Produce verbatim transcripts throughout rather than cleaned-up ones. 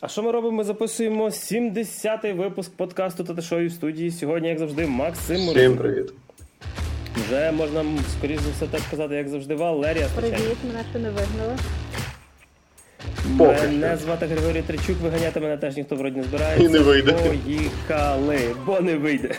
А що ми робимо? Ми записуємо сімдесятий випуск подкасту «Та ти шо?» в студії. Сьогодні, як завжди, Максим Морозин. Всім привіт. Вже можна, скоріш за все, так сказати, як завжди, Валерія. Привіт, мене ще не вигнали. Поки мене звати Григорій Тречук, виганяти мене теж ніхто вроді не збирається. І не вийде. Поїхали, бо не вийде.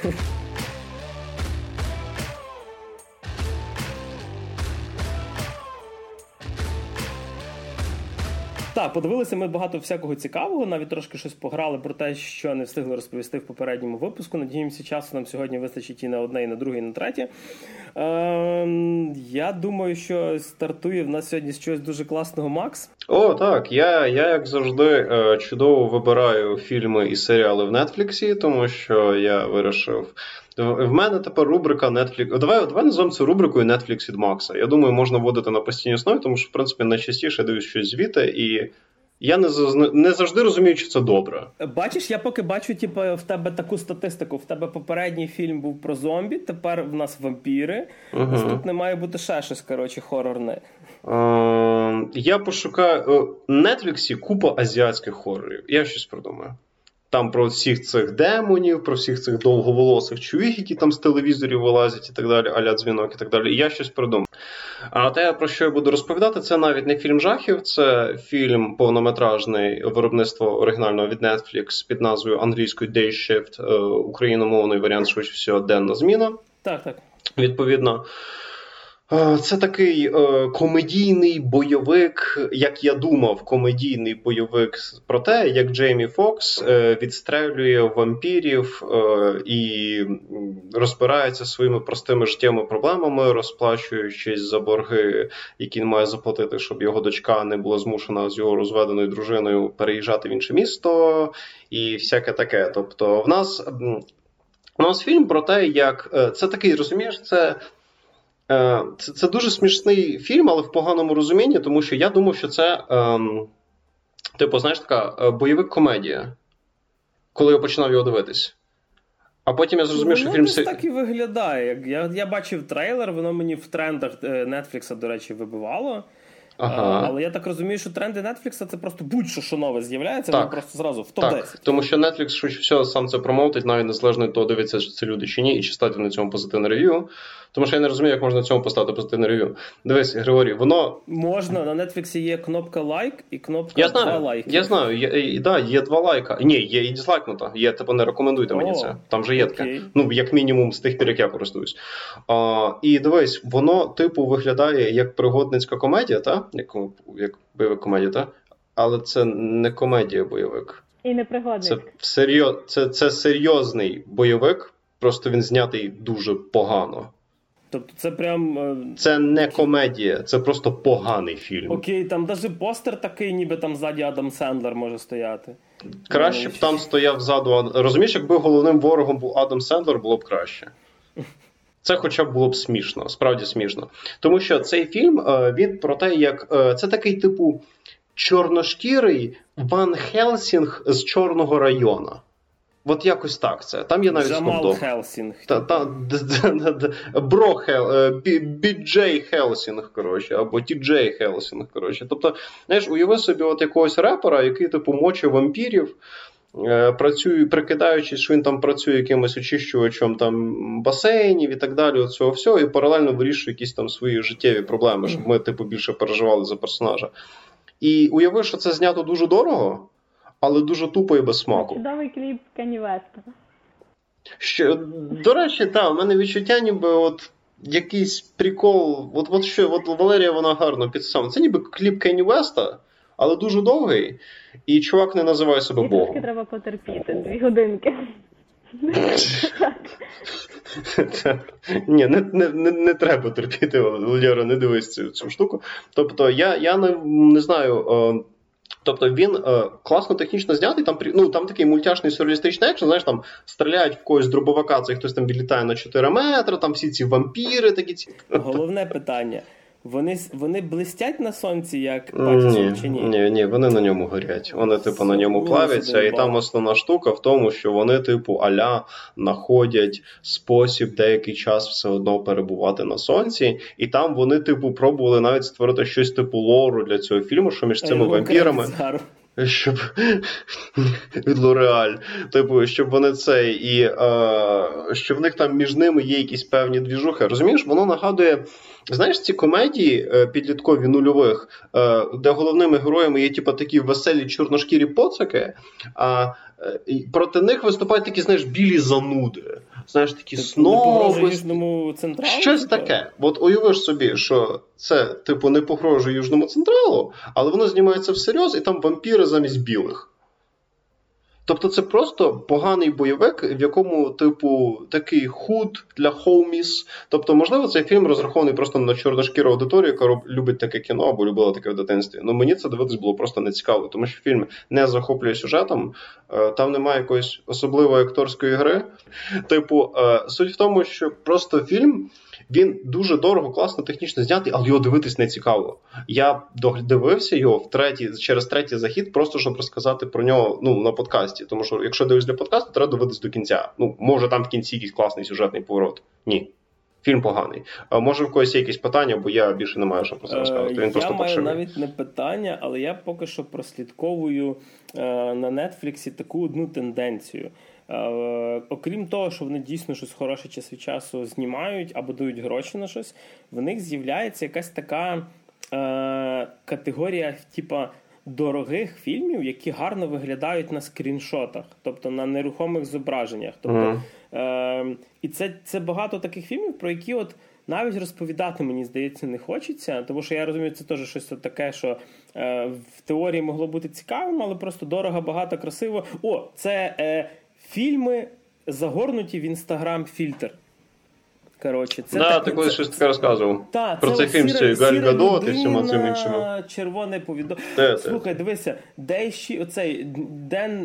Так, подивилися ми багато всякого цікавого, навіть трошки щось пограли про те, що не встигли розповісти в попередньому випуску. Надіємося, часу нам сьогодні вистачить і на одне, і на друге, і на третє. Е-м, я думаю, що стартує в нас сьогодні з чогось дуже класного Макс. О, так. Я, я як завжди, чудово вибираю фільми і серіали в Netflix, тому що я вирішив... В мене тепер рубрика Netflix. Давай, давай називаємо цю рубрикою Netflix від Макса. Я думаю, можна вводити на постійній основі, тому що, в принципі, найчастіше я дивлюсь щось звідти, і я не, не завжди розумію, чи це добре. Бачиш, я поки бачу, типу, в тебе таку статистику. В тебе попередній фільм був про зомбі, тепер в нас вампіри. Угу. Наступне має бути ще щось, коротше, хорорне. Е, я пошукаю... Netflix купа азіатських хорорів. Я щось придумаю. Там про всіх цих демонів, про всіх цих довговолосих чувіх, які там з телевізорів вилазять і так далі, а-ля дзвінок і так далі. І я щось придумав. А те, про що я буду розповідати, це навіть не фільм жахів, це фільм повнометражний виробництво оригінального від Netflix під назвою англійською Day Shift, україномовний варіант, швидше всього, денна зміна. Так, так. Відповідно. Це такий е, комедійний бойовик, як я думав, комедійний бойовик про те, як Джеймі Фокс е, відстрелює вампірів е, і розбирається своїми простими життєвими проблемами, розплачуючись за борги, які він має заплатити, щоб його дочка не була змушена з його розведеною дружиною переїжджати в інше місто і всяке таке. Тобто в нас, в нас фільм про те, як... Е, це такий, розумієш, це... Це, це дуже смішний фільм, але в поганому розумінні, тому що я думав, що це, ем, типу, знаєш, така бойовик комедія, коли я починав його дивитись. А потім я зрозумів, ну, що фільм... Це так і виглядає. Я, я бачив трейлер, воно мені в трендах Netflix, до речі, вибивало. Ага. Але я так розумію, що тренди Netflix це просто будь-що, що нове з'являється, воно просто зразу в топ десять. Так. Тому що Netflix, що все, сам це промовить, навіть незалежно від того, дивиться це люди чи ні, і чи ставити на цьому позитивне рев'ю. Тому що я не розумію, як можна на цьому поставити позитивне рев'ю. Дивись, Григорій, воно... Можна, на Netflix є кнопка лайк і кнопка два лайки. Я знаю, я знаю, да, є два лайка. Ні, є і дізлайкнута, є, типу, не рекомендуйте мені О, це. Там же є таке, ну, як мінімум, з тих пір, як я користуюсь. А, і дивись, воно, типу, виглядає як пригодницька комедія, та? Як, як бойовик комедія, так? Але це не комедія-бойовик. І не пригодницька. Це, це, це серйозний бойовик, просто він знятий дуже погано. Тобто це прям... Це не комедія, це просто поганий фільм. Окей, там навіть постер такий, ніби там ззаді Адам Сендлер може стояти. Краще б там стояв ззаду... Розумієш, якби головним ворогом був Адам Сендлер, було б краще. Це хоча б було б смішно, справді смішно. Тому що цей фільм, він про те, як... Це такий, типу, чорношкірий Ван Хельсінг з Чорного району. От якось так це. Там є навіть Джамал Хелсінг. Та, та, бро Хел... Бі, Біджей Хелсінг, коротше. Або Тіджей Хелсінг, коротше. Тобто, знаєш, уяви собі от якогось репера, який, типу, мочив вампірів, працюю, прикидаючись, що він там працює якимось очищувачем там басейнів і так далі, от цього всього, і паралельно вирішує якісь там свої життєві проблеми, щоб ми, типу, більше переживали за персонажа. І уяви, що це знято дуже дорого, але дуже тупо і без смаку. Чудовий кліп Кені Веста. Що, до речі, так, у мене відчуття ніби от якийсь прикол, от, от що, от Валерія вона гарно підсам. Це ніби кліп Кені Веста, але дуже довгий, і чувак не називає себе і Богом. Тільки треба потерпіти, дві годинки. Ні, не, не, не, не треба терпіти, Лера, не дивись цю, цю штуку. Тобто, я, я не, не знаю, е, тобто він е, класно технічно знятий, там, ну, там такий мультяшний сюрреалістичний екшен, знаєш, там стріляють в когось з дробовика, це хтось там відлітає на чотири метри, там всі ці вампіри такі ці. Головне питання. Вони, вони блистять на сонці, як бачиш, чи ні? Ні, ні, вони на ньому горять. Вони, типу, на ньому плавяться, і там основна штука в тому, що вони, типу, а-ля знаходять спосіб деякий час все одно перебувати на сонці, і там вони, типу, пробували навіть створити щось типу лору для цього фільму, що між цими вампірами... щоб від Лореаль, типу, щоб вони цей, і е, що в них там між ними є якісь певні двіжухи. Розумієш, воно нагадує, знаєш, ці комедії е, підліткові нульових, е, де головними героями є типу такі веселі чорношкірі поцики, а е, проти них виступають такі, знаєш, білі зануди. Знаєш, такі типу, сноби, щось типу? Таке. От уявиш собі, що це, типу, не погрожує Южному Централу, але воно знімається всерйоз, і там вампіри замість білих. Тобто це просто поганий бойовик, в якому, типу, такий худ для хоуміс. Тобто, можливо, цей фільм розрахований просто на чорношкіру аудиторію, яка любить таке кіно або любила таке в дитинстві. Ну, мені це дивитись було просто нецікаво, тому що фільм не захоплює сюжетом, там немає якоїсь особливої акторської гри. Типу, суть в тому, що просто фільм, він дуже дорого, класно, технічно знятий, але його дивитись не цікаво. Я дивився його в третій, через третій захід, просто щоб розказати про нього, ну, на подкасті. Тому що, якщо дивишся для подкасту, треба дивитись до кінця. Ну, може, там в кінці якийсь класний сюжетний поворот. Ні. Фільм поганий. А може, в когось є якісь питання, бо я більше не маю, що про це розказати. Він просто паршивий. Я маю навіть не питання, але я поки що прослідковую на Netflix таку одну тенденцію. Окрім того, що вони дійсно щось хороше час від часу знімають або дають гроші на щось, в них з'являється якась така е- категорія типа дорогих фільмів, які гарно виглядають на скріншотах, тобто на нерухомих зображеннях. Тобто, е- і це, це багато таких фільмів, про які от навіть розповідати, мені здається, не хочеться, тому що я розумію, це теж щось таке, що е- в теорії могло бути цікавим, але просто дорого, багато, красиво. О, це... Е- Фільми загорнуті в Інстаграм-фільтр. Коротше, це да, так, ти колись щось таке розказував. Та, про цей фільм з Галь Гадот і всіма цим іншими. Червоне повідомлення. Слухай, дивися, Day Shift,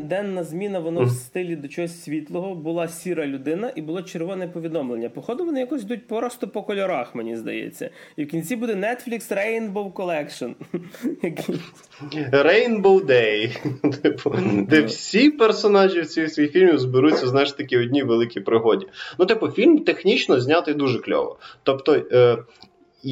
денна зміна, воно mm. в стилі до чогось світлого, була сіра людина і було червоне повідомлення. Походу вони якось йдуть просто по кольорах, мені здається. І в кінці буде Netflix Rainbow Collection. Rainbow Day. Типу, де всі персонажі всіх своїх фільмів зберуться, знаєш, такі одні великі пригоді. Ну, типу, фільм технічно зняти дуже кльово. Тобто, е,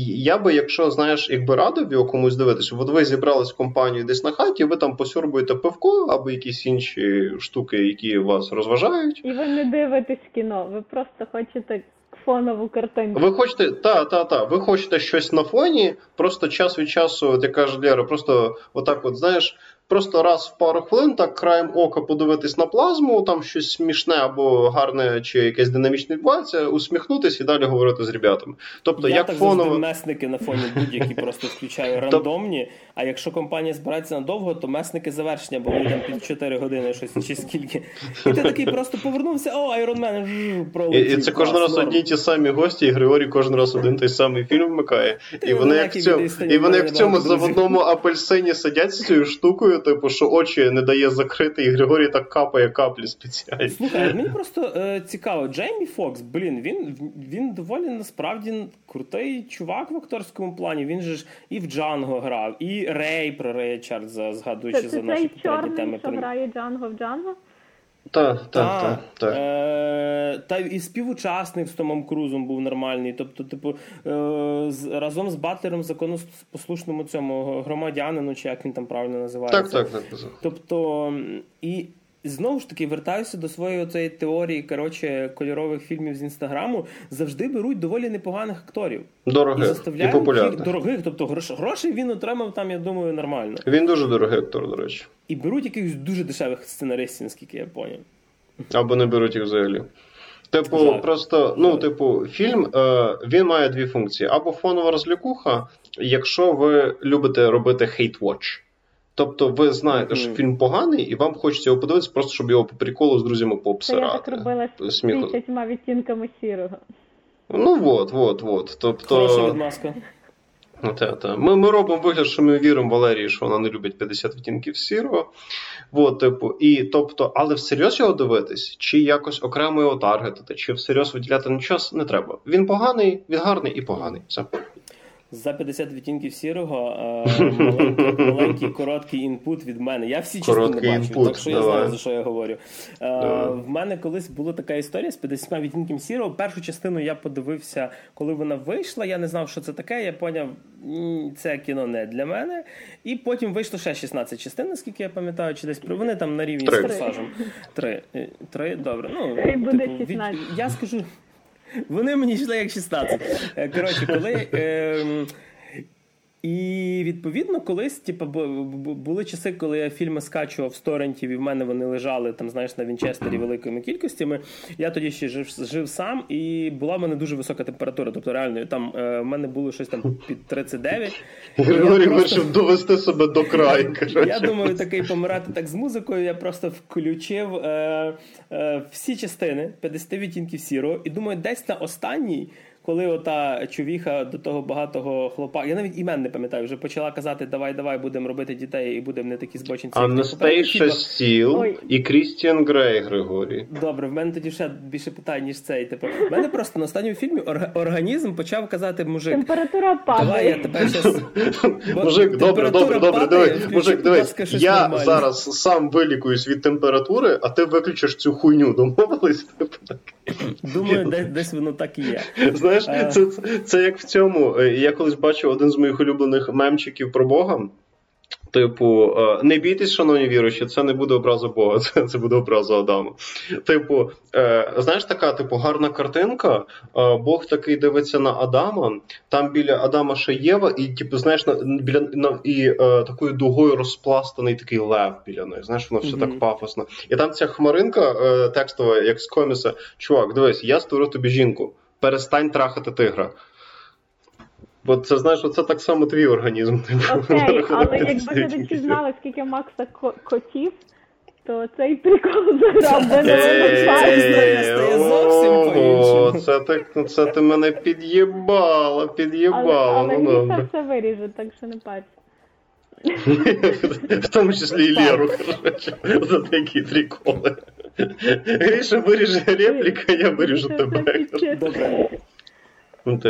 я би, якщо, знаєш, якби радив його комусь дивитися, от ви зібрались в компанію десь на хаті, ви там посьорбуєте пивко або якісь інші штуки, які вас розважають. І ви не дивитесь кіно, ви просто хочете фонову картинку. Ви хочете, та, та, та, ви хочете щось на фоні, просто час від часу, от, як каже Лєра, просто отак от, знаєш, просто раз в пару хвилин так краєм ока подивитись на плазму, там щось смішне або гарне, чи якесь динамічне відбувається, усміхнутись і далі говорити з ребятами. Тобто, я як так фоново... завжди месники на фоні будь-які просто включаю рандомні, а якщо компанія збирається надовго, то месники завершення, бо вони там під чотири години щось чи скільки. І ти такий просто повернувся, о, Айронмен, пролетів. І, і це кожен раз норм. Одні ті самі гості, і Григорій кожен раз один той самий фільм вмикає. І вони, як в цьому, і вони як в цьому заводному апельсині сидять з цією штукою, типу, що очі не дає закрити, і Григорій так капає каплі спеціально. Слухай, мені просто е, цікаво, Джеймі Фокс, блін, він, він доволі насправді крутий чувак в акторському плані, він же ж і в Джанго грав, і Рей, про Рея Чарльза, згадуючи це, за це наші попередні теми. Це чорний, що грає Джанго в Джанго? Так, так, так. Та, е- та і співучасник з Томом Крузом був нормальний. Тобто, типу, е- з, разом з Батлером, законопослушному цьому громадянину, чи як він там правильно називається. Так, так, так. Тобто, і знову ж таки, вертаюся до своєї оцеї теорії, коротше, кольорових фільмів з Інстаграму, завжди беруть доволі непоганих акторів. Дорогих і, і популярних. Дорогих, тобто грош, грошей він отримав там, я думаю, нормально. Він дуже дорогий актор, до речі. І беруть якихось дуже дешевих сценаристів, наскільки я поняв. Або не беруть їх взагалі. Типу, так. Просто, ну, типу, фільм, е, він має дві функції. Або фонова розлікуха, якщо ви любите робити хейт-вотч. Тобто ви знаєте, що фільм поганий, і вам хочеться його подивитися, просто щоб його по приколу з друзями пообсирати. Я так робила з тисячами відтінками сірого. Ну, от, от, от. Тобто... Хороша відмазка. Ми, ми робимо вигляд, що ми віримо Валерії, що вона не любить п'ятдесят відтінків сірого. От, типу, і, тобто, але всерйоз його дивитись, чи якось окремо його таргетити, чи всерйоз виділяти на час, не треба. Він поганий, він гарний і поганий. Все. за п'ятдесят відтінків сірого е, маленький, маленький короткий інпут від мене. Я всі частини не бачу, input, так що давай. Я знаю, за що я говорю. Е, в мене колись була така історія з п'ятдесят відтінків сірого. Першу частину я подивився, коли вона вийшла. Я не знав, що це таке. Я поняв, це кіно не для мене. І потім вийшло ще шістнадцять частин, наскільки я пам'ятаю, чи десь. Вони там на рівні Три. з Форсажем. Три. Три, добре. Ну, типу, від... Я скажу... Вони мені йшли як шістнадцять. Коротше, коли... Е- І, відповідно, колись, типу, були часи, коли я фільми скачував з торрентів, і в мене вони лежали, там, знаєш, на Вінчестері великими кількостями. Я тоді ще жив, жив сам, і була в мене дуже висока температура. Тобто, реально, там, в мене було щось там під тридцять дев'ять. Григорій просто... вирішив довести себе до краю. Я думаю, такий помирати так з музикою, я просто включив е, е, всі частини, п'ятдесят відтінків сірого, і думаю, десь на останній, коли ота чувіха до того багатого хлопа, я навіть імен не пам'ятаю, вже почала казати, давай, давай, будемо робити дітей і будемо не такі збочинці. Анастейша Стіл і Крістіан Грей, Григорій. Добре, в мене тоді ще більше питань, ніж цей. Типу, в мене просто на останньому фільмі організм почав казати, мужик, температура падає. Давай, я тебе щас... Мужик, добре, добре, добре, давай. Мужик, дивись, я зараз сам вилікуюсь від температури, а ти виключиш цю хуйню, домовились? Думаю, десь воно так і є. Знаєш, це, це, це як в цьому. Я колись бачив один з моїх улюблених мемчиків про Бога. Типу, не бійтесь, шановні віруючі, це не буде образа Бога, це, це буде образа Адама. Типу, е, знаєш, така типу гарна картинка, е, Бог такий дивиться на Адама, там біля Адама ще Єва, і типу, знаєш, на, біля, на, і е, такою дугою розпластаний такий лев біля неї, знаєш, воно все mm-hmm. так пафосно. І там ця хмаринка е, текстова, як з коміса, чувак, дивись, я створю тобі жінку. Перестань трахати тигра. Бо це, знаєш, це так само твій організм. Окей, але якби ти дізнала, скільки Макса котів, то цей прикол заграв би на зовсім по-іншому. Це ти мене під'єбала, під'єбала. Але Ліса все виріже, так що не парься. В тому числі і Леру, коротше, за такі приколи. Гріша виріже репліка, я виріжу тебе. Добре.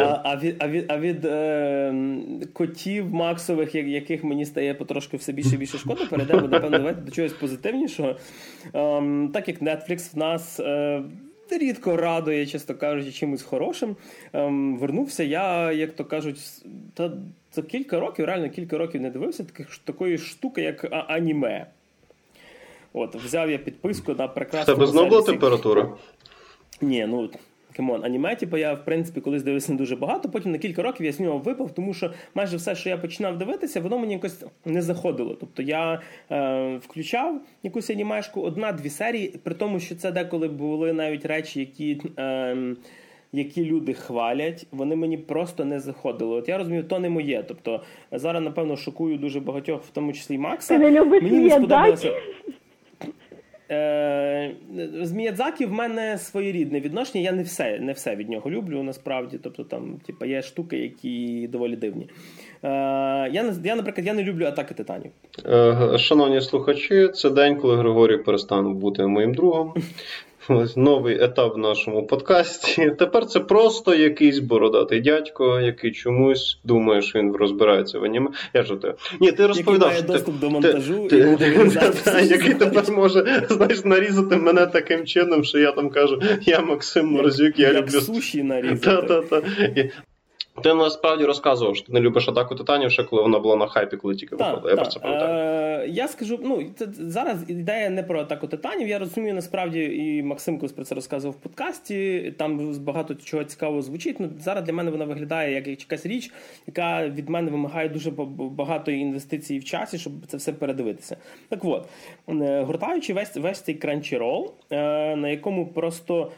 А, а від, а від, а від е, котів Максових, яких мені стає потрошки все більше і більше шкода, перейдемо, напевно, давайте до чогось позитивнішого. Ем, так як Netflix в нас... Е, рідко радує, чесно кажучи, чимось хорошим. Ем, вернувся я, як то кажуть, та, за кілька років, реально кілька років не дивився таких, такої штуки, як а- аніме. От, взяв я підписку на прекрасну... Тебе знову була температура? Ні, ну... Камон, аніме, типу, я, в принципі, колись дивився не дуже багато, потім на кілька років я з нього випав, тому що майже все, що я починав дивитися, воно мені якось не заходило. Тобто я е, включав якусь анімешку, одна-дві серії, при тому, що це деколи були навіть речі, які... Е, які люди хвалять, вони мені просто не заходили. От я розумію, то не моє. Тобто зараз, напевно, шокую дуже багатьох, в тому числі Макса. Ти не любиш Міядзакі? Е, з Міядзакі в мене своєрідне відношення. Я не все, не все від нього люблю, насправді. Тобто там типу, є штуки, які доволі дивні. Е, я, я, наприклад, я не люблю «Атаки титанів». Е, шановні слухачі, це день, коли Григорій перестане бути моїм другом. Ось новий етап в нашому подкасті. Тепер це просто якийсь бородатий дядько, який чомусь думає, що він розбирається в аніме. Я ж те. Ні, ти розповідав, який має доступ до монтажу, який тепер може, знаєш, нарізати мене таким чином, що я там кажу, я Максим Морозюк, я люблю суші нарізати. Ти насправді розказував, що ти не любиш «Атаку титанів», ще коли вона була на хайпі, коли тільки виходила. Я про це пам'ятаю. Я скажу, ну, це, зараз ідея не про «Атаку титанів». Я розумію, насправді, і Максим колись про це розказував в подкасті, там багато чого цікавого звучить. Ну, зараз для мене вона виглядає як якась річ, яка від мене вимагає дуже багато інвестицій в часі, щоб це все передивитися. Так от, гортаючи весь, весь цей Crunchyroll, на якому просто...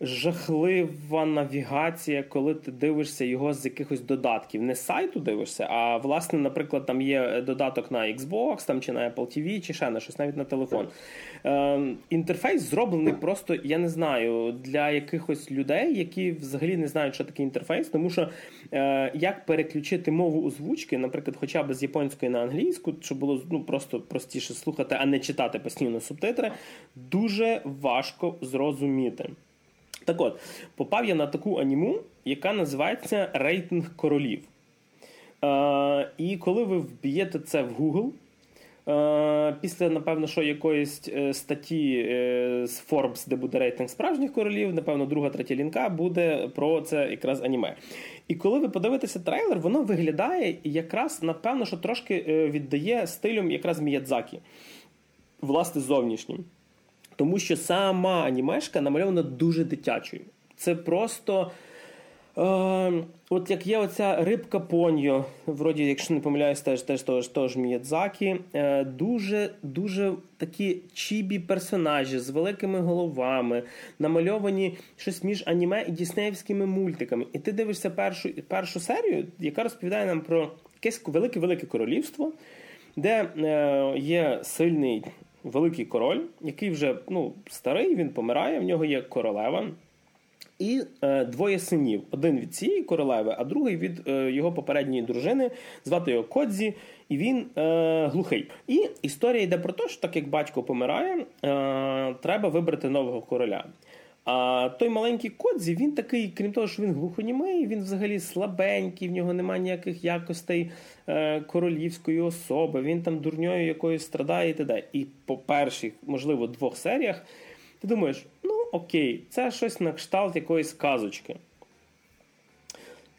жахлива навігація, коли ти дивишся його з якихось додатків. Не з сайту дивишся, а, власне, наприклад, там є додаток на Xbox, там, чи на Apple ті ві, чи ще на щось, навіть на телефон. Е, інтерфейс зроблений просто, я не знаю, для якихось людей, які взагалі не знають, що таке інтерфейс, тому що е, як переключити мову озвучки, наприклад, хоча б з японської на англійську, щоб було ну, просто простіше слухати, а не читати постійно субтитри, дуже важко зрозуміти. Так от, попав я на таку аніму, яка називається «Рейтинг королів». Е, і коли ви вб'єте це в Google, е, після, напевно, що якоїсь статті е, з Forbes, де буде рейтинг справжніх королів, напевно, друга, третя лінка буде про це якраз аніме. І коли ви подивитеся трейлер, воно виглядає якраз, напевно, що трошки віддає стилем якраз Міядзакі. Власне, зовнішнім. Тому що сама анімешка намальована дуже дитячою. Це просто... Е, от як є оця рибка Поньо, вроді, якщо не помиляюсь, теж, теж того ж, того ж Міядзакі, е, дуже, дуже такі чібі персонажі з великими головами, намальовані щось між аніме і діснеївськими мультиками. І ти дивишся першу, першу серію, яка розповідає нам про якесь велике-велике королівство, де е, є сильний великий король, який вже ну, старий, він помирає, в нього є королева і е, двоє синів. Один від цієї королеви, а другий від е, його попередньої дружини, звати його Кодзі, і він е, глухий. І історія йде про те, що так як батько помирає, е, треба вибрати нового короля. А той маленький Кодзі, він такий, крім того, що він глухонімий, він взагалі слабенький, в нього немає ніяких якостей королівської особи, він там дурньою якоюсь страдає і т.д. І по перших, можливо, двох серіях ти думаєш, ну окей, це щось на кшталт якоїсь казочки.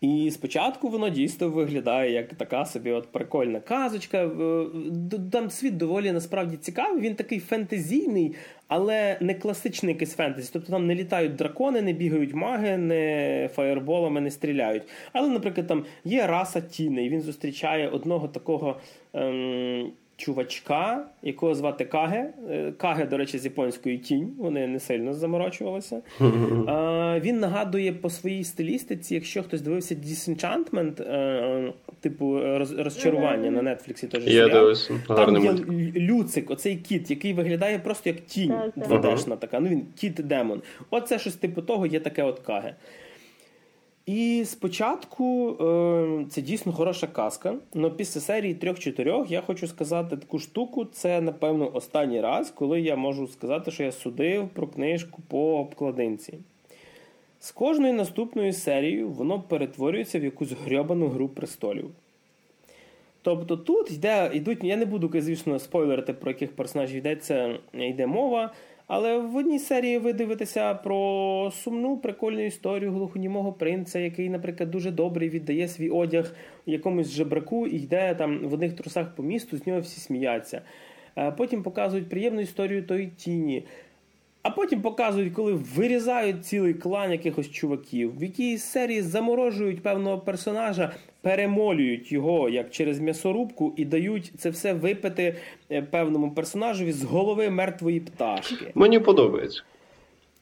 І спочатку воно дійсно виглядає як така собі от прикольна казочка. Там світ доволі насправді цікавий, він такий фентезійний, але не класичний якийсь фентезі. Тобто там не літають дракони, не бігають маги, не фаєрболами не стріляють. Але, наприклад, там є раса тіни, і він зустрічає одного такого ем, чувачка, якого звати Каге. Каге, до речі, з японської тінь, вони не сильно заморочувалися. Е, він нагадує по своїй стилістиці, якщо хтось дивився Disenchantment, е, типу розчарування на Нетфліксі, теж серіал. Там є Люцик, оцей кіт, який виглядає просто як тінь дводешна така. Ну він кіт-демон. Оце щось типу того є таке от Каге. І спочатку це дійсно хороша казка, але після серії трьох-чотирьох я хочу сказати таку штуку, це, напевно, останній раз, коли я можу сказати, що я судив про книжку по обкладинці. З кожною наступною серією воно перетворюється в якусь грьобану гру престолів. Тобто тут йде, йдуть, я не буду, звісно, спойлерити, про яких персонажів йдеться, йде мова, але в одній серії ви дивитеся про сумну, прикольну історію глухонімого принца, який, наприклад, дуже добрий, віддає свій одяг якомусь жебраку і йде там в одних трусах по місту, з нього всі сміються. Потім показують приємну історію тої тіні. А потім показують, коли вирізають цілий клан якихось чуваків. В якійсь серії заморожують певного персонажа, перемолюють його як через м'ясорубку і дають це все випити певному персонажу з голови мертвої пташки. Мені подобається.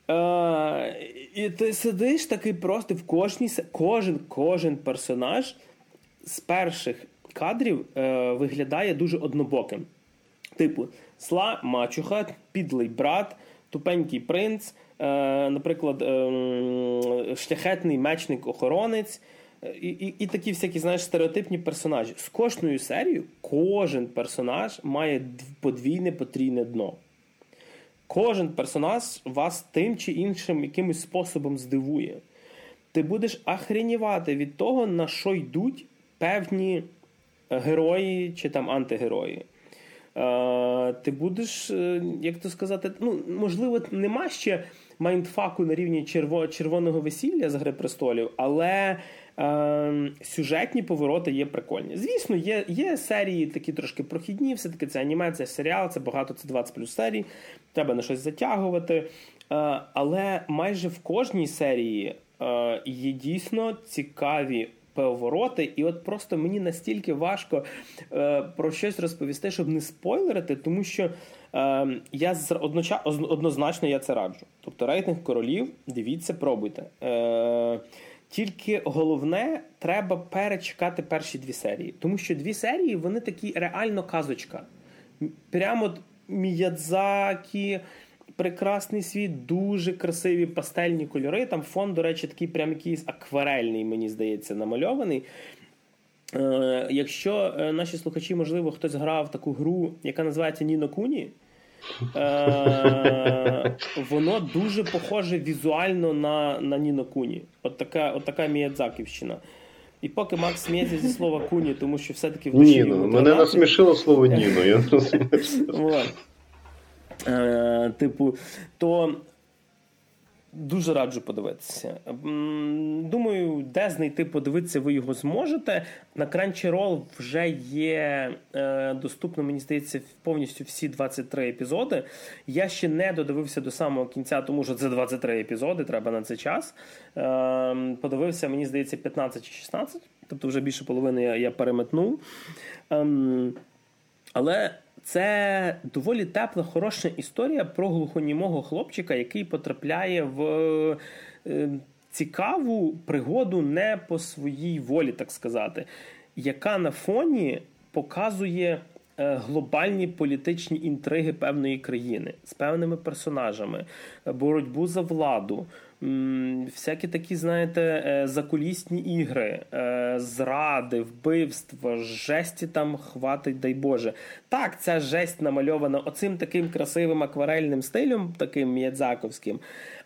А, і ти сидиш такий просто в кожній... Кожен, кожен персонаж з перших кадрів е, виглядає дуже однобоким. Типу, зла мачуха, підлий брат... Тупенький принц, наприклад, шляхетний мечник-охоронець і, і, і такі всякі, знаєш, стереотипні персонажі. З кожною серією кожен персонаж має подвійне, потрійне дно. Кожен персонаж вас тим чи іншим якимось способом здивує. Ти будеш охренівати від того, на що йдуть певні герої чи там антигерої. Ти будеш, як то сказати, ну, можливо, нема ще майндфаку на рівні черво, червоного весілля з Гри престолів, але е, сюжетні повороти є прикольні. Звісно, є, є серії такі трошки прохідні, все-таки це аніме, це серіал, це багато, це двадцять плюс серій, треба на щось затягувати, е, але майже в кожній серії е, є дійсно цікаві повороти, і от просто мені настільки важко е, про щось розповісти, щоб не спойлерити, тому що е, я з, одноча, однозначно я це раджу. Тобто рейтинг королів, дивіться, пробуйте. Е, тільки головне, треба перечекати перші дві серії, тому що дві серії, вони такі реально казочка. Прямо Міядзакі, прекрасний світ, дуже красиві пастельні кольори. Там фон, до речі, такий прям якийсь акварельний, мені здається, намальований. Е, якщо наші слухачі, можливо, хтось грав таку гру, яка називається «Ніно Куні», е, воно дуже похоже візуально на, на «Ніно Куні». От така, от така Міядзаківщина. І поки Макс сміється зі слова куні, тому що все-таки в душі Ніно. Йому тринадцять. Мене насмішило слово Ніно, я розумію. Типу, то дуже раджу подивитися. Думаю, де знайти подивитися, ви його зможете. На Crunchyroll вже є доступно, мені здається, повністю всі двадцять три епізоди. Я ще не додивився до самого кінця, тому що це двадцять три епізоди, треба на це час. Подивився, мені здається, п'ятнадцять чи шістнадцять. Тобто вже більше половини я, я переметнув. Але це доволі тепла, хороша історія про глухонімого хлопчика, який потрапляє в цікаву пригоду не по своїй волі, так сказати, яка на фоні показує глобальні політичні інтриги певної країни з певними персонажами, боротьбу за владу, всякі такі, знаєте, закулісні ігри, зради, вбивства, жесті там хватить, дай Боже. Так, ця жесть намальована оцим таким красивим акварельним стилем, таким міядзаковським,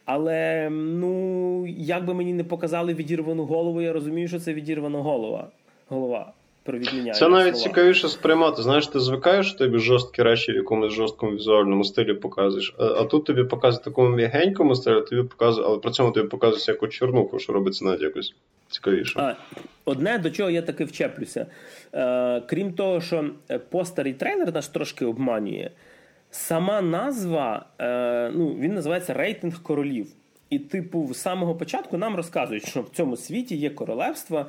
але, ну, як би мені не показали відірвану голову, я розумію, що це відірвана голова. Голова. Це навіть слова. Цікавіше сприймати. Знаєш, ти звикаєш, що тобі жорсткі речі в якомусь жорсткому візуальному стилі показуєш, а, а тут тобі показують в такому м'ягенькому стилі, тобі показує, але при цьому тобі показується як у чорнуху, що робиться навіть якось цікавіше. А, одне, до чого я таки вчеплюся. Е, крім того, що постарий трейлер наш трошки обманює, сама назва, е, ну, він називається «Рейтинг королів». І, типу, з самого початку нам розказують, що в цьому світі є королевства,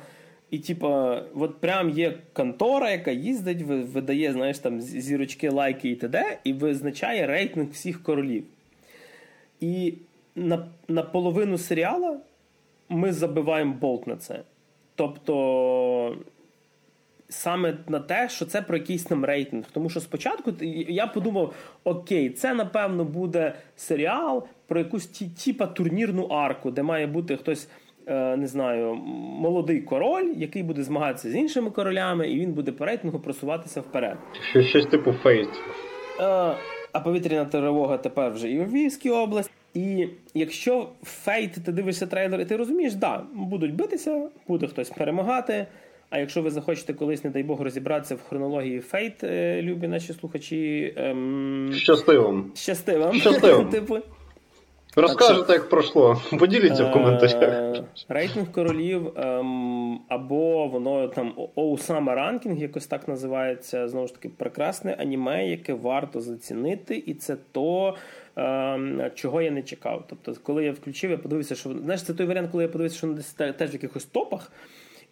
і, типа, от прям є контора, яка їздить, видає, знаєш, там зірочки, лайки і т.д. і визначає рейтинг всіх королів. І на, на половину серіала ми забиваємо болт на це. Тобто, саме на те, що це про якийсь там рейтинг. Тому що спочатку я подумав, окей, це, напевно, буде серіал про якусь, типа, турнірну арку, де має бути хтось, не знаю, молодий король, який буде змагатися з іншими королями, і він буде по рейтингу просуватися вперед. Щось, щось типу фейт. А повітряна тривога тепер вже і у Львівській області. І якщо фейт, ти дивишся трейлер, і ти розумієш, да, будуть битися, буде хтось перемагати. А якщо ви захочете колись, не дай Бог, розібратися в хронології фейт, любі наші слухачі... Ем... Щастивом. Щастивом. Щастивом. Типу... Розкажете, що... як пройшло. Поділіться в коментарях. Рейтинг королів, ем, або воно там «Оусама ранкінг», якось так називається, знову ж таки, прекрасне аніме, яке варто зацінити, і це то, ем, чого я не чекав. Тобто, коли я включив, я подивився, що... Знаєш, це той варіант, коли я подивився, що воно десь теж в якихось топах,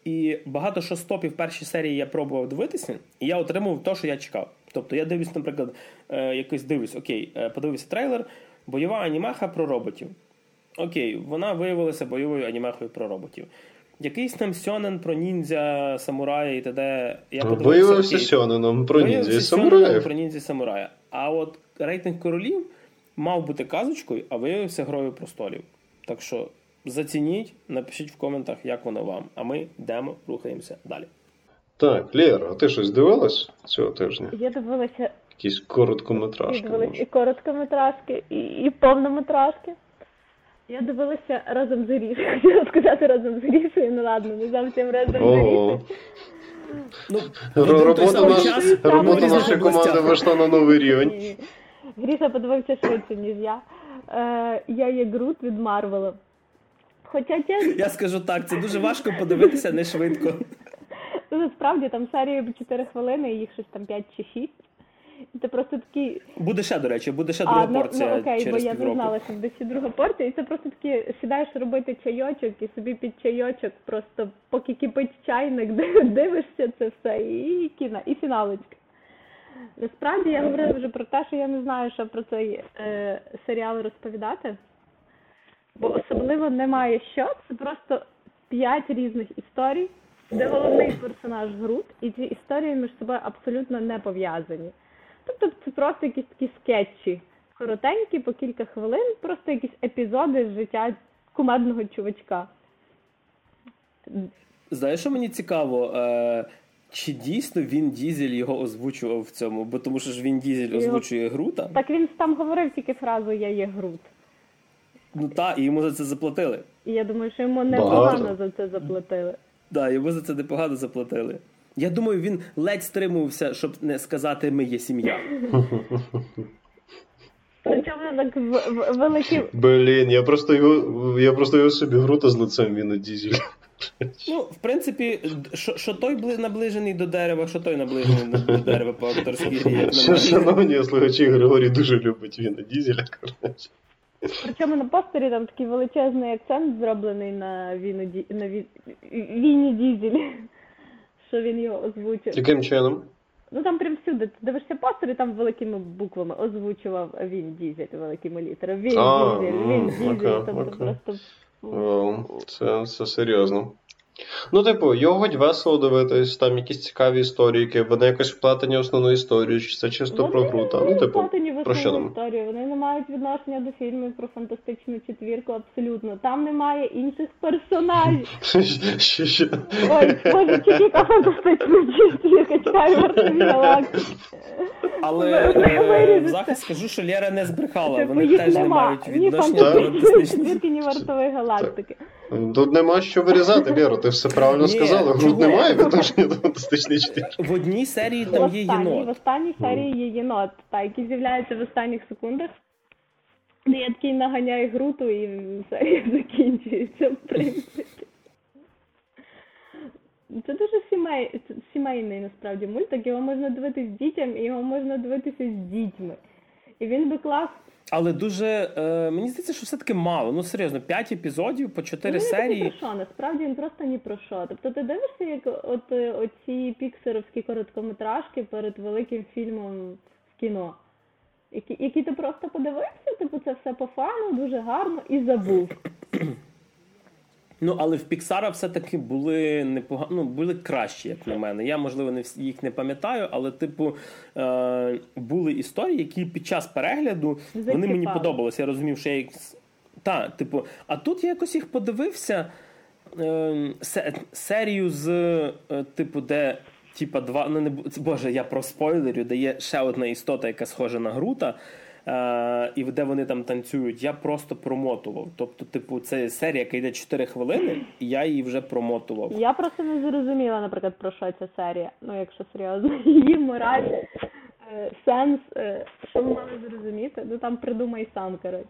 і багато що з топів першій серії я пробував дивитися, і я отримував те, що я чекав. Тобто, я дивлюсь, наприклад, е, якийсь дивлюсь, окей, е, подивився трейлер, бойова анімеха про роботів. Окей, вона виявилася бойовою анімехою про роботів. Якийсь там сьонен про ніндзя, самурая і т.д. Виявився сьоненом про ніндзя і самурая. Про ніндзя і самурая. А от рейтинг королів мав бути казочкою, а виявився грою престолів. Так що зацініть, напишіть в коментах, як воно вам. А ми йдемо, рухаємося далі. Так, Лєра, а ти щось дивилась цього тижня? Я дивилася... Якісь короткометражки. Я дивилася і короткометражки, і, і повнометражки. Я дивилася разом з Рішою. Хотіла сказати разом з Рішою, ну ладно, не зовсім разом з Рішою. Ну, робота наш, робота нашої команди вийшла на новий рівень. Гріша подивився швидше, ніж я. Е, я є Грут від Марвела. Хоча я... я скажу так, це дуже важко подивитися не швидко. Ну, насправді, там серії чотири хвилини, і їх щось там п'ять чи шість. Це просто такий... Буде ще, до речі, буде ще друга а, порція через півроку. А, ну окей, бо я дізналася, що буде ще друга порція. І це просто таки, сідаєш робити чайочок, і собі під чайочок просто поки кипить чайник, дивишся це все, і кіно, і фіналочка. Насправді, я говорила вже про те, що я не знаю, що про цей е, серіал розповідати. Бо особливо немає що. Це просто п'ять різних історій, де головний персонаж Грут, і ці історії між собою абсолютно не пов'язані. Тобто це просто якісь такі скетчі, коротенькі, по кілька хвилин, просто якісь епізоди з життя кумедного чувачка. Знаєш, що мені цікаво? Чи дійсно Він Дізель його озвучував в цьому? Бо тому що ж Він Дізель озвучує його... Грута. Так він там говорив тільки фразу «Я є Грут». Ну так, і йому за це заплатили. І я думаю, що йому непогано за це заплатили. Да, йому за це непогано заплатили. Я думаю, він ледь стримувався, щоб не сказати «ми є сім'я». Причому так великі... Блін, я просто його, я просто його собі Грута з лицем Віна Дізеля. Ну, в принципі, що, що той наближений до дерева, що той наближений до дерева по акторській рівні. Що, шановні слухачі, Григорій дуже любить Віна Дізеля, коротше. Причому на постері там такий величезний акцент зроблений на Віну Ді... на Ві... Віні Дізелі, що він його озвучив. Яким чином? Ну там прям всюди, ти дивишся постер, і там великими буквами озвучував Він Дізель, великими літерами. Він а, Дізель, Він Дізель, okay, там okay. просто... Well, це, це серйозно. Ну, типу, його хоч весело дивитись, там якісь цікаві історії, вони якось вплетені в основну історію, чи це чисто про Грута. Ну, типу, про що нам? Вони не мають відношення до фільмів про фантастичну четвірку, абсолютно. Там немає інших персонажів. Ой, боже, чи яка фантастична четвірка, чекай, вартові галактики. Але в захист скажу, що Лєра не збрехала, вони теж не мають відношення до фантастичної четвірки, ні вартової галактики. Тут нема що вирізати, Лєра, ти все правильно сказала. Грут не має відношення до фантастичної четвірки. В одній серії там є єнот. В останній серії є єнот, та, який з'являється в останніх секундах. Я такий наганяю Груту, і серія закінчується, в принципі. Це дуже сімей... сімейний, насправді, мультик. Його можна дивитись дітям, і його можна дивитися з дітьми. І він би клас... Але дуже, е, мені здається, що все-таки мало. Ну, серйозно, п'ять епізодів по чотири ну, серії. Він не про що, насправді він просто ні про що. Тобто ти дивишся, як от, оці піксеровські короткометражки перед великим фільмом в кіно, які, які ти просто подивився, типу це все по фану, дуже гарно, і забув. Ну, але в Піксара все-таки були непога... ну, були кращі, як на мене. Я, можливо, не всі їх не пам'ятаю, але, типу, е- були історії, які під час перегляду Закипали. Вони мені подобалися. Я розумів, що я їх... Та, типу, а тут я якось їх подивився е- серію з, е- типу, де, типа, два... Ну, не... Боже, я про спойлерю, де є ще одна істота, яка схожа на Грута. Uh, і де вони там танцюють, я просто промотував. Тобто, типу, це серія, яка йде чотири хвилини, і я її вже промотував. Я просто не зрозуміла, наприклад, про що ця серія. Ну, якщо серйозно, її мораль, е, сенс, е, що ми мали зрозуміти, ну там придумай сам, коротше.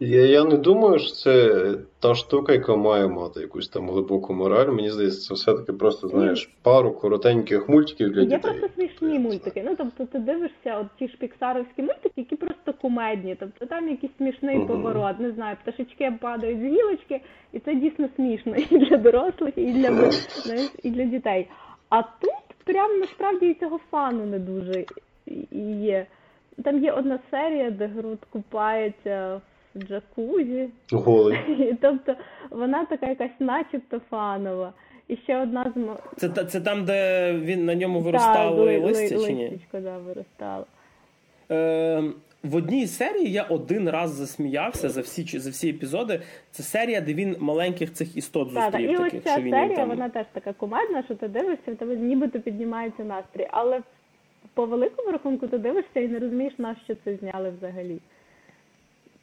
Я, я не думаю, що це та штука, яка має мати якусь там глибоку мораль. Мені здається, це все-таки просто, знаєш, пару коротеньких мультиків для Є дітей. Є просто смішні мультики. Ну, тобто ти дивишся от ті ж піксаровські мультики, які просто кумедні. Тобто там якийсь смішний угу. поворот, не знаю, пташечки падають з гілочки, і це дійсно смішно і для дорослих, і для, знаєш, і для дітей. А тут прям насправді і цього фану не дуже є. Там є одна серія, де Грут купається в джакузі. Голий. Тобто вона така якась начебто фанова. І ще одна з... Це, це там, де він на ньому виростали да, листя, ли, чи ні? Листячко, да, виростало. Е, в одній серії я один раз засміявся за всі, за всі епізоди. Це серія, де він маленьких цих істот зустрів. Так, і ось ця серія, там... вона теж така кумедна, що ти дивишся, в тебе нібито піднімається настрій. Але по великому рахунку ти дивишся і не розумієш, на що це зняли взагалі.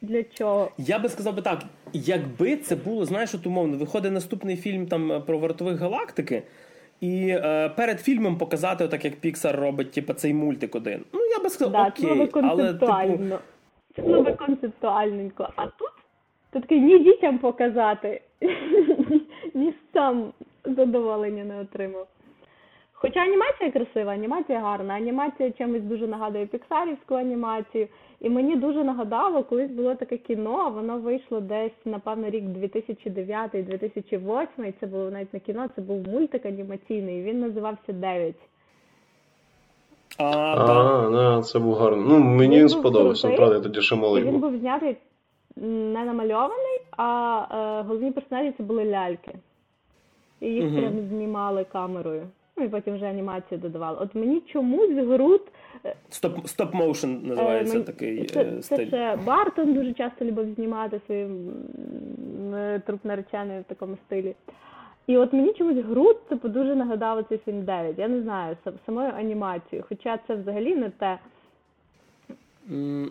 Для чого? Я би сказав би так, якби це було, знаєш, от умовно, виходить наступний фільм там про вартових галактики, і е, перед фільмом показати, так як Pixar робить, типу, цей мультик один. Ну, я би сказав, да, окей, але... Типу... Це нове концептуальненько. А тут? Тут такий, ні дітям показати, ні сам задоволення не отримав. Хоча анімація красива, анімація гарна, анімація чимось дуже нагадує піксарівську анімацію. І мені дуже нагадало, колись було таке кіно, воно вийшло десь, напевно, рік дві тисячі дев'ятий - дві тисячі восьмий, це було навіть не кіно, це був мультик анімаційний, він називався «Дев'ять». А, а да, це був гарно. Ну, мені він сподобався, правда, я тоді ще малий був. Він був знятий не намальований, а е, головні персонажі це були ляльки. І їх угу. прям знімали камерою. І потім вже анімацію додавали. От мені чомусь Грут... Стоп-моушен називається е, такий це, е, стиль. Це ще Бартон дуже часто любив знімати свої труп наречений в такому стилі. І от мені чомусь Грут типу, дуже нагадав оцей фільм дев'ять. Я не знаю, самою анімацією. Хоча це взагалі не те,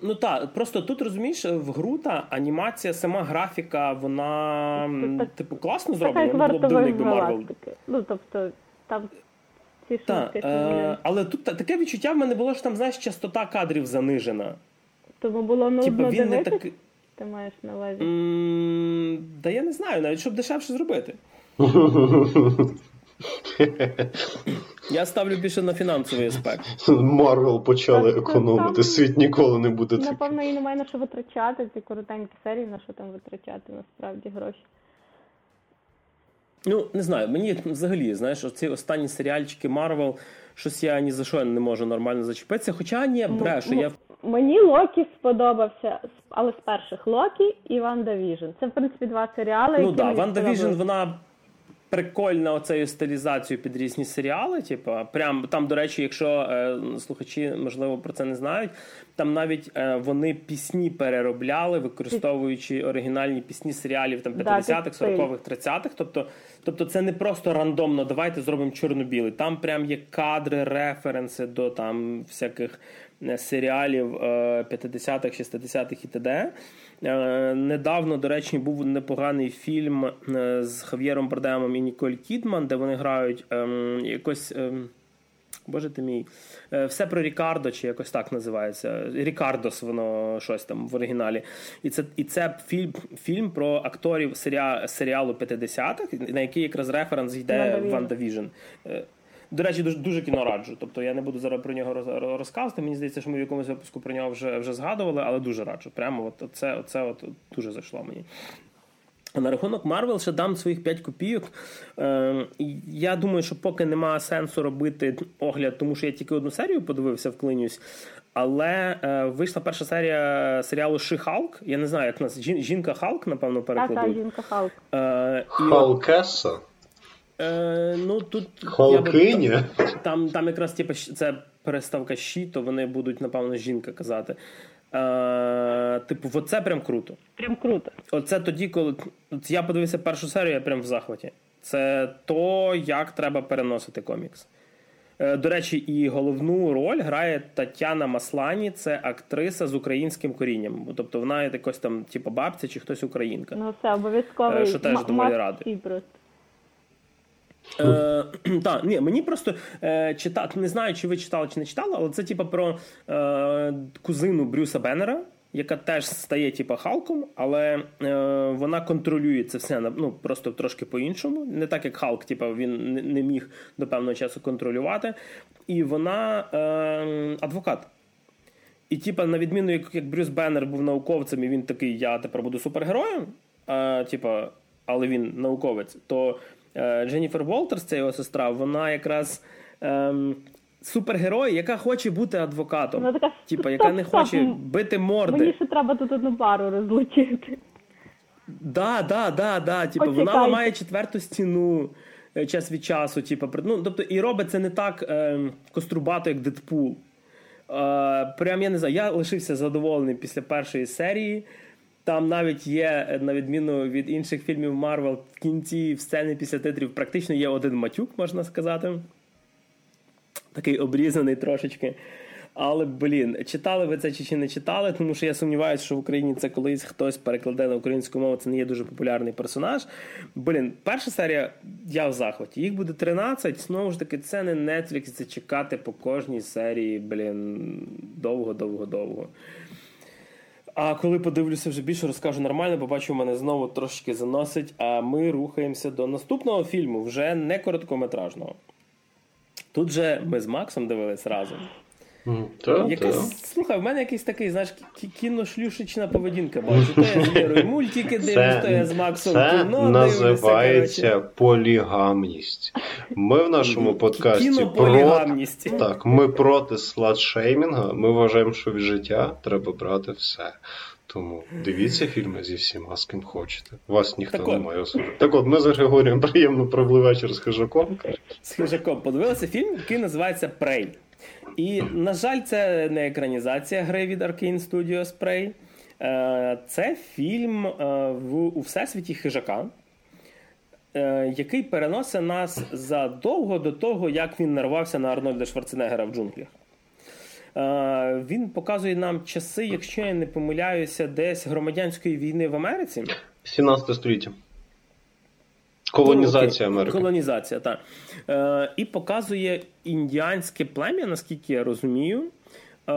Ну так, просто тут, розумієш, в Грута анімація, сама графіка, вона, так, типу, класно зроблена. Так, як вартової якби галактики. Ну, тобто, там ці шутки. Е- але тут таке відчуття в мене було, що там, знаєш, частота кадрів занижена. Тому було нудно типу, дивитись, так... ти маєш на увазі? М- да я не знаю, навіть, щоб дешевше зробити. Я ставлю більше на фінансовий аспект. Марвел почали так, економити. Там... Світ ніколи не буде таким. Напевно, і немає на що витрачати. Ці коротенькі серії, на що там витрачати, насправді, гроші. Ну, не знаю. Мені взагалі, знаєш, оці останні серіальчики Марвел, щось я ні за що не можу нормально зачепитися. Хоча, ні, брешу. М- я... Мені Локі сподобався, але з перших Локі і ВандаВіжн. Це, в принципі, два серіали, ну, які да, мені сподобалися. Ну, так, ВандаВіжн, вона... прикольно оцею стилізацією під різні серіали, типу, прям, там, до речі, якщо е, слухачі, можливо, про це не знають, там навіть е, вони пісні переробляли, використовуючи оригінальні пісні серіалів там п'ятдесятих, сорокових, тридцятих, тобто, тобто це не просто рандомно, давайте зробимо чорно-білий, там прям є кадри, референси до там всяких серіалів е, п'ятдесятих, шістдесятих і т.д. Е, недавно, до речі, був непоганий фільм з Хав'єром Бардемом і Ніколь Кідман, де вони грають е, якось, е, боже ти мій, е, все про Рікардо, чи якось так називається, Рікардос воно щось там в оригіналі. І це, і це фільм, фільм про акторів серіа, серіалу п'ятдесятих, на який якраз референс йде «ВандаВіжн». До речі, дуже, дуже кіно раджу. Тобто я не буду зараз про нього розказувати. Мені здається, що ми в якомусь випуску про нього вже, вже згадували, але дуже раджу. Прямо от, оце, оце от, от, дуже зайшло мені. На рахунок Марвел ще дам своїх п'ять копійок. Е, я думаю, що поки немає сенсу робити огляд, тому що я тільки одну серію подивився, вклинюсь. Але е, вийшла перша серія серіалу «Ши-Халк». Я не знаю, як нас. Жін, «Жінка-Халк», напевно, перекладуть. Так, так, «Жінка-Халк». Е, «Халкеса». Е, ну, тут Халкиня? Там, там якраз типу, це переставка «щі», то вони будуть, напевно, жінка казати. Е, типу, оце прям круто. Прям круто. Оце тоді, коли я подивився першу серію, я прям в захваті. Це то, як треба переносити комікс. Е, до речі, і головну роль грає Тетяна Маслані, це актриса з українським корінням. Тобто вона якось там, типу, бабця чи хтось українка. Ну, це обов'язково. Е, що теж доволі радий. Е, та, ні, мені просто е, читати, не знаю, чи ви читали, чи не читали, але це типа про е, кузину Брюса Беннера, яка теж стає типа Халком, але е, вона контролює це все, ну, просто трошки по-іншому, не так як Халк, типа він не, не міг до певного часу контролювати, і вона е, адвокат. І типа на відміну як, як Брюс Беннер був науковцем, і він такий, я тепер буду супергероєм, е, типа, але він науковець, то Дженніфер Волтерс, це його сестра, вона якраз ем, супергерой, яка хоче бути адвокатом. Вона така, типа, яка не хоче стоп, бити морди. Мені ще треба тут одну пару розлучити. Да, да, да, да. Типа, вона ламає четверту стіну час від часу. Типа, ну, тобто, і робить це не так ем, кострубато, як Дедпул. Е, прям, я не знаю, я лишився задоволений після першої серії. Там навіть є, на відміну від інших фільмів Марвел, в кінці, в сцені після титрів практично є один матюк, можна сказати. Такий обрізаний трошечки. Але, блін, читали ви це чи не читали, тому що я сумніваюся, що в Україні це колись хтось перекладе на українську мову, це не є дуже популярний персонаж. Блін, перша серія, я в захваті. Їх буде тринадцять, знову ж таки, це не Netflix, це чекати по кожній серії, блін, довго-довго-довго. А коли подивлюся вже більше, розкажу нормально, бо бачу, мене знову трошечки заносить. А ми рухаємося до наступного фільму, вже не короткометражного. Тут же ми з Максом дивились разом. Mm, якась, та. Слухай, в мене якийсь такий, знаєш, кіношлюшечна поведінка. Бачу, то я з Лєрою мультики дивлюсь, то я з Максом кіно. Це називається полігамність. Ми в нашому подкасті проти, так, ми проти сладшеймінга, ми вважаємо, що від життя треба брати все. Тому дивіться фільми зі всіма, з ким хочете. Вас ніхто так не от. Має осуджувати. Так от, ми з Григорієм приємно провели вечір з Хижаком. З Хижаком подивилися фільм, який називається «Prey». І, на жаль, це не екранізація гри від Arkane Studios «Prey». Це фільм у всесвіті Хижака, який переносить нас задовго до того, як він нарвався на Арнольда Шварценеггера в джунглях. Він показує нам часи, якщо я не помиляюся, десь громадянської війни в Америці. сімнадцяте століття. Колонізація Америки. Колонізація, так. Е, і показує індіанське плем'я, наскільки я розумію. Е,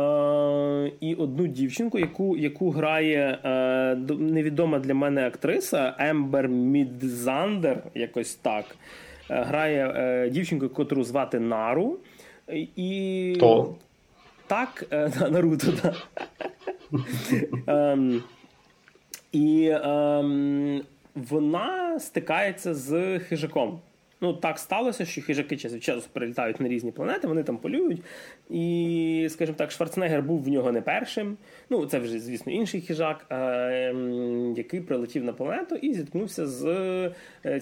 і одну дівчинку, яку, яку грає е, невідома для мене актриса Ембер Мідзандер, якось так. Е, грає е, дівчинку, яку звати Нару. І... То? Так, е, да, Наруто, так. І... Вона стикається з хижаком. Ну, так сталося, що хижаки час від часу прилітають на різні планети, вони там полюють. І, скажімо так, Шварценеггер був в нього не першим. Ну, це вже, звісно, інший хижак, який прилетів на планету і зіткнувся з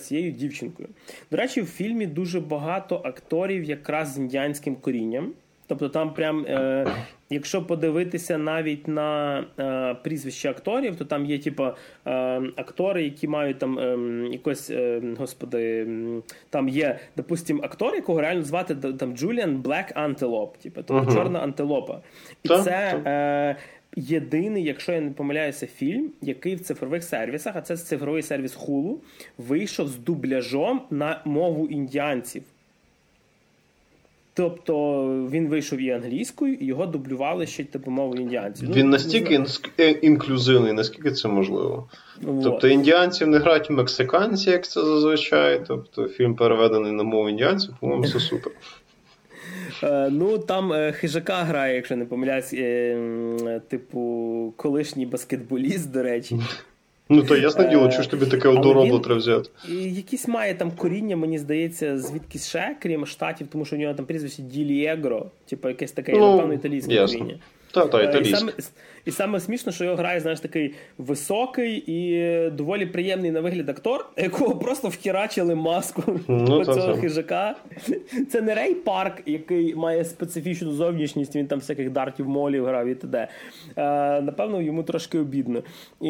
цією дівчинкою. До речі, в фільмі дуже багато акторів якраз з індіанським корінням. Тобто там прям, е, якщо подивитися навіть на е, прізвища акторів, то там є типа е, актори, які мають там е, якось, е, господи, там є, допустим, актор, якого реально звати там Джуліан Блек Антилоп, типу, тобто угу. Чорна антилопа. І та, це е, єдиний, якщо я не помиляюся, фільм, який в цифрових сервісах, а це цифровий сервіс Hulu, вийшов з дубляжом на мову індіанців. Тобто він вийшов і англійською, і його дублювали ще типу мовою індіанців. Він ну, настільки ін- інклюзивний, наскільки це можливо. Вот. Тобто індіанців не грають мексиканці, як це зазвичай. Тобто фільм переведений на мову індіанців, по-моєму, все супер. Ну, там хижака грає, якщо не помиляюсь, типу колишній баскетболіст, до речі. Ну, то ясне діло, чого ж тобі таке одоробло треба взяти? Якісь має там коріння, мені здається, звідкись ще, крім Штатів, тому що у нього там прізвище Ділієгро, типу якесь таке, ну, напевно, італійське коріння. Та, та, італійське. І саме, і саме смішно, що його грає, знаєш, такий високий і доволі приємний на вигляд актор, якого просто вхірачили маску ну, цього хижака. Це не Рей Парк, який має специфічну зовнішність, він там всяких дартів, молів грав і т.д. Напевно, йому трошки обідно. І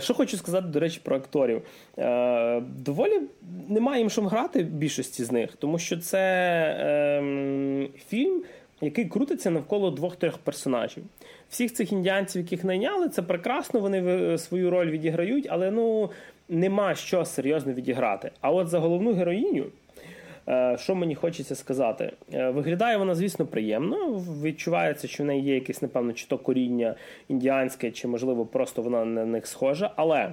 що хочу сказати, до речі, про акторів. Доволі немає їм шум грати більшості з них, тому що це ем, фільм, який крутиться навколо двох-трьох персонажів. Всіх цих індіанців, яких найняли, це прекрасно, вони свою роль відіграють, але ну, нема що серйозно відіграти. А от за головну героїню, що мені хочеться сказати, виглядає вона, звісно, приємно, відчувається, що в неї є якесь, напевно, чи то коріння індіанське, чи, можливо, просто вона на них схожа, але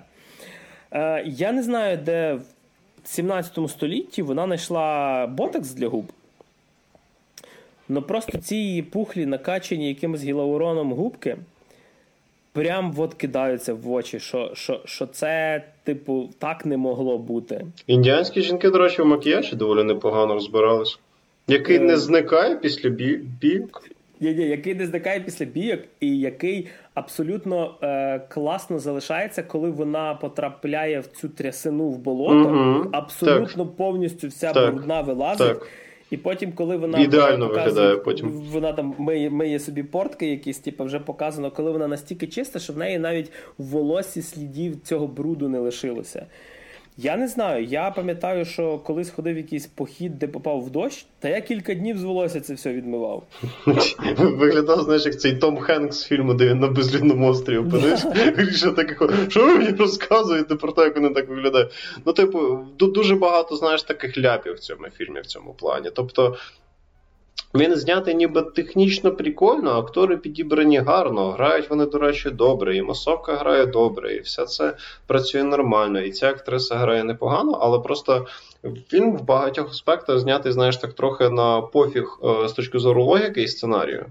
я не знаю, де в сімнадцятому столітті вона знайшла ботокс для губ. Ну просто ці її пухлі, накачані якимось гіалуроном губки, прям от кидаються в очі, що, що, що це, типу, так не могло бути. Індіанські жінки, до речі, в макіяжі доволі непогано розбирались. Який е... не зникає після бій... бійок. Ні-ні, який не зникає після бійок і який абсолютно е- класно залишається, коли вона потрапляє в цю трясину в болото, угу. абсолютно так. повністю вся так. брудна вилазить. Так. І потім, коли вона ідеально показує, виглядає потім. Вона там миє, миє собі портки якісь, типу, вже показано, коли вона настільки чиста, що в неї навіть в волосі слідів цього бруду не лишилося. Я не знаю, я пам'ятаю, що колись ходив в якийсь похід, де попав в дощ, та я кілька днів з волосся це все відмивав. Виглядав, знаєш, як цей Том Хенкс з фільму, де він на безлюдному острові опинився. Гріша так, що ви мені розказуєте про те, як вони так виглядають? Ну, типу, дуже багато, знаєш, таких ляпів в цьому фільмі, в цьому плані. Тобто, він знятий ніби технічно прикольно, актори підібрані гарно, грають вони, до речі, добре, і масовка грає добре, і все це працює нормально, і ця актриса грає непогано, але просто фільм в багатьох аспектах знятий, знаєш, так трохи на пофіг з точки зору логіки і сценарію,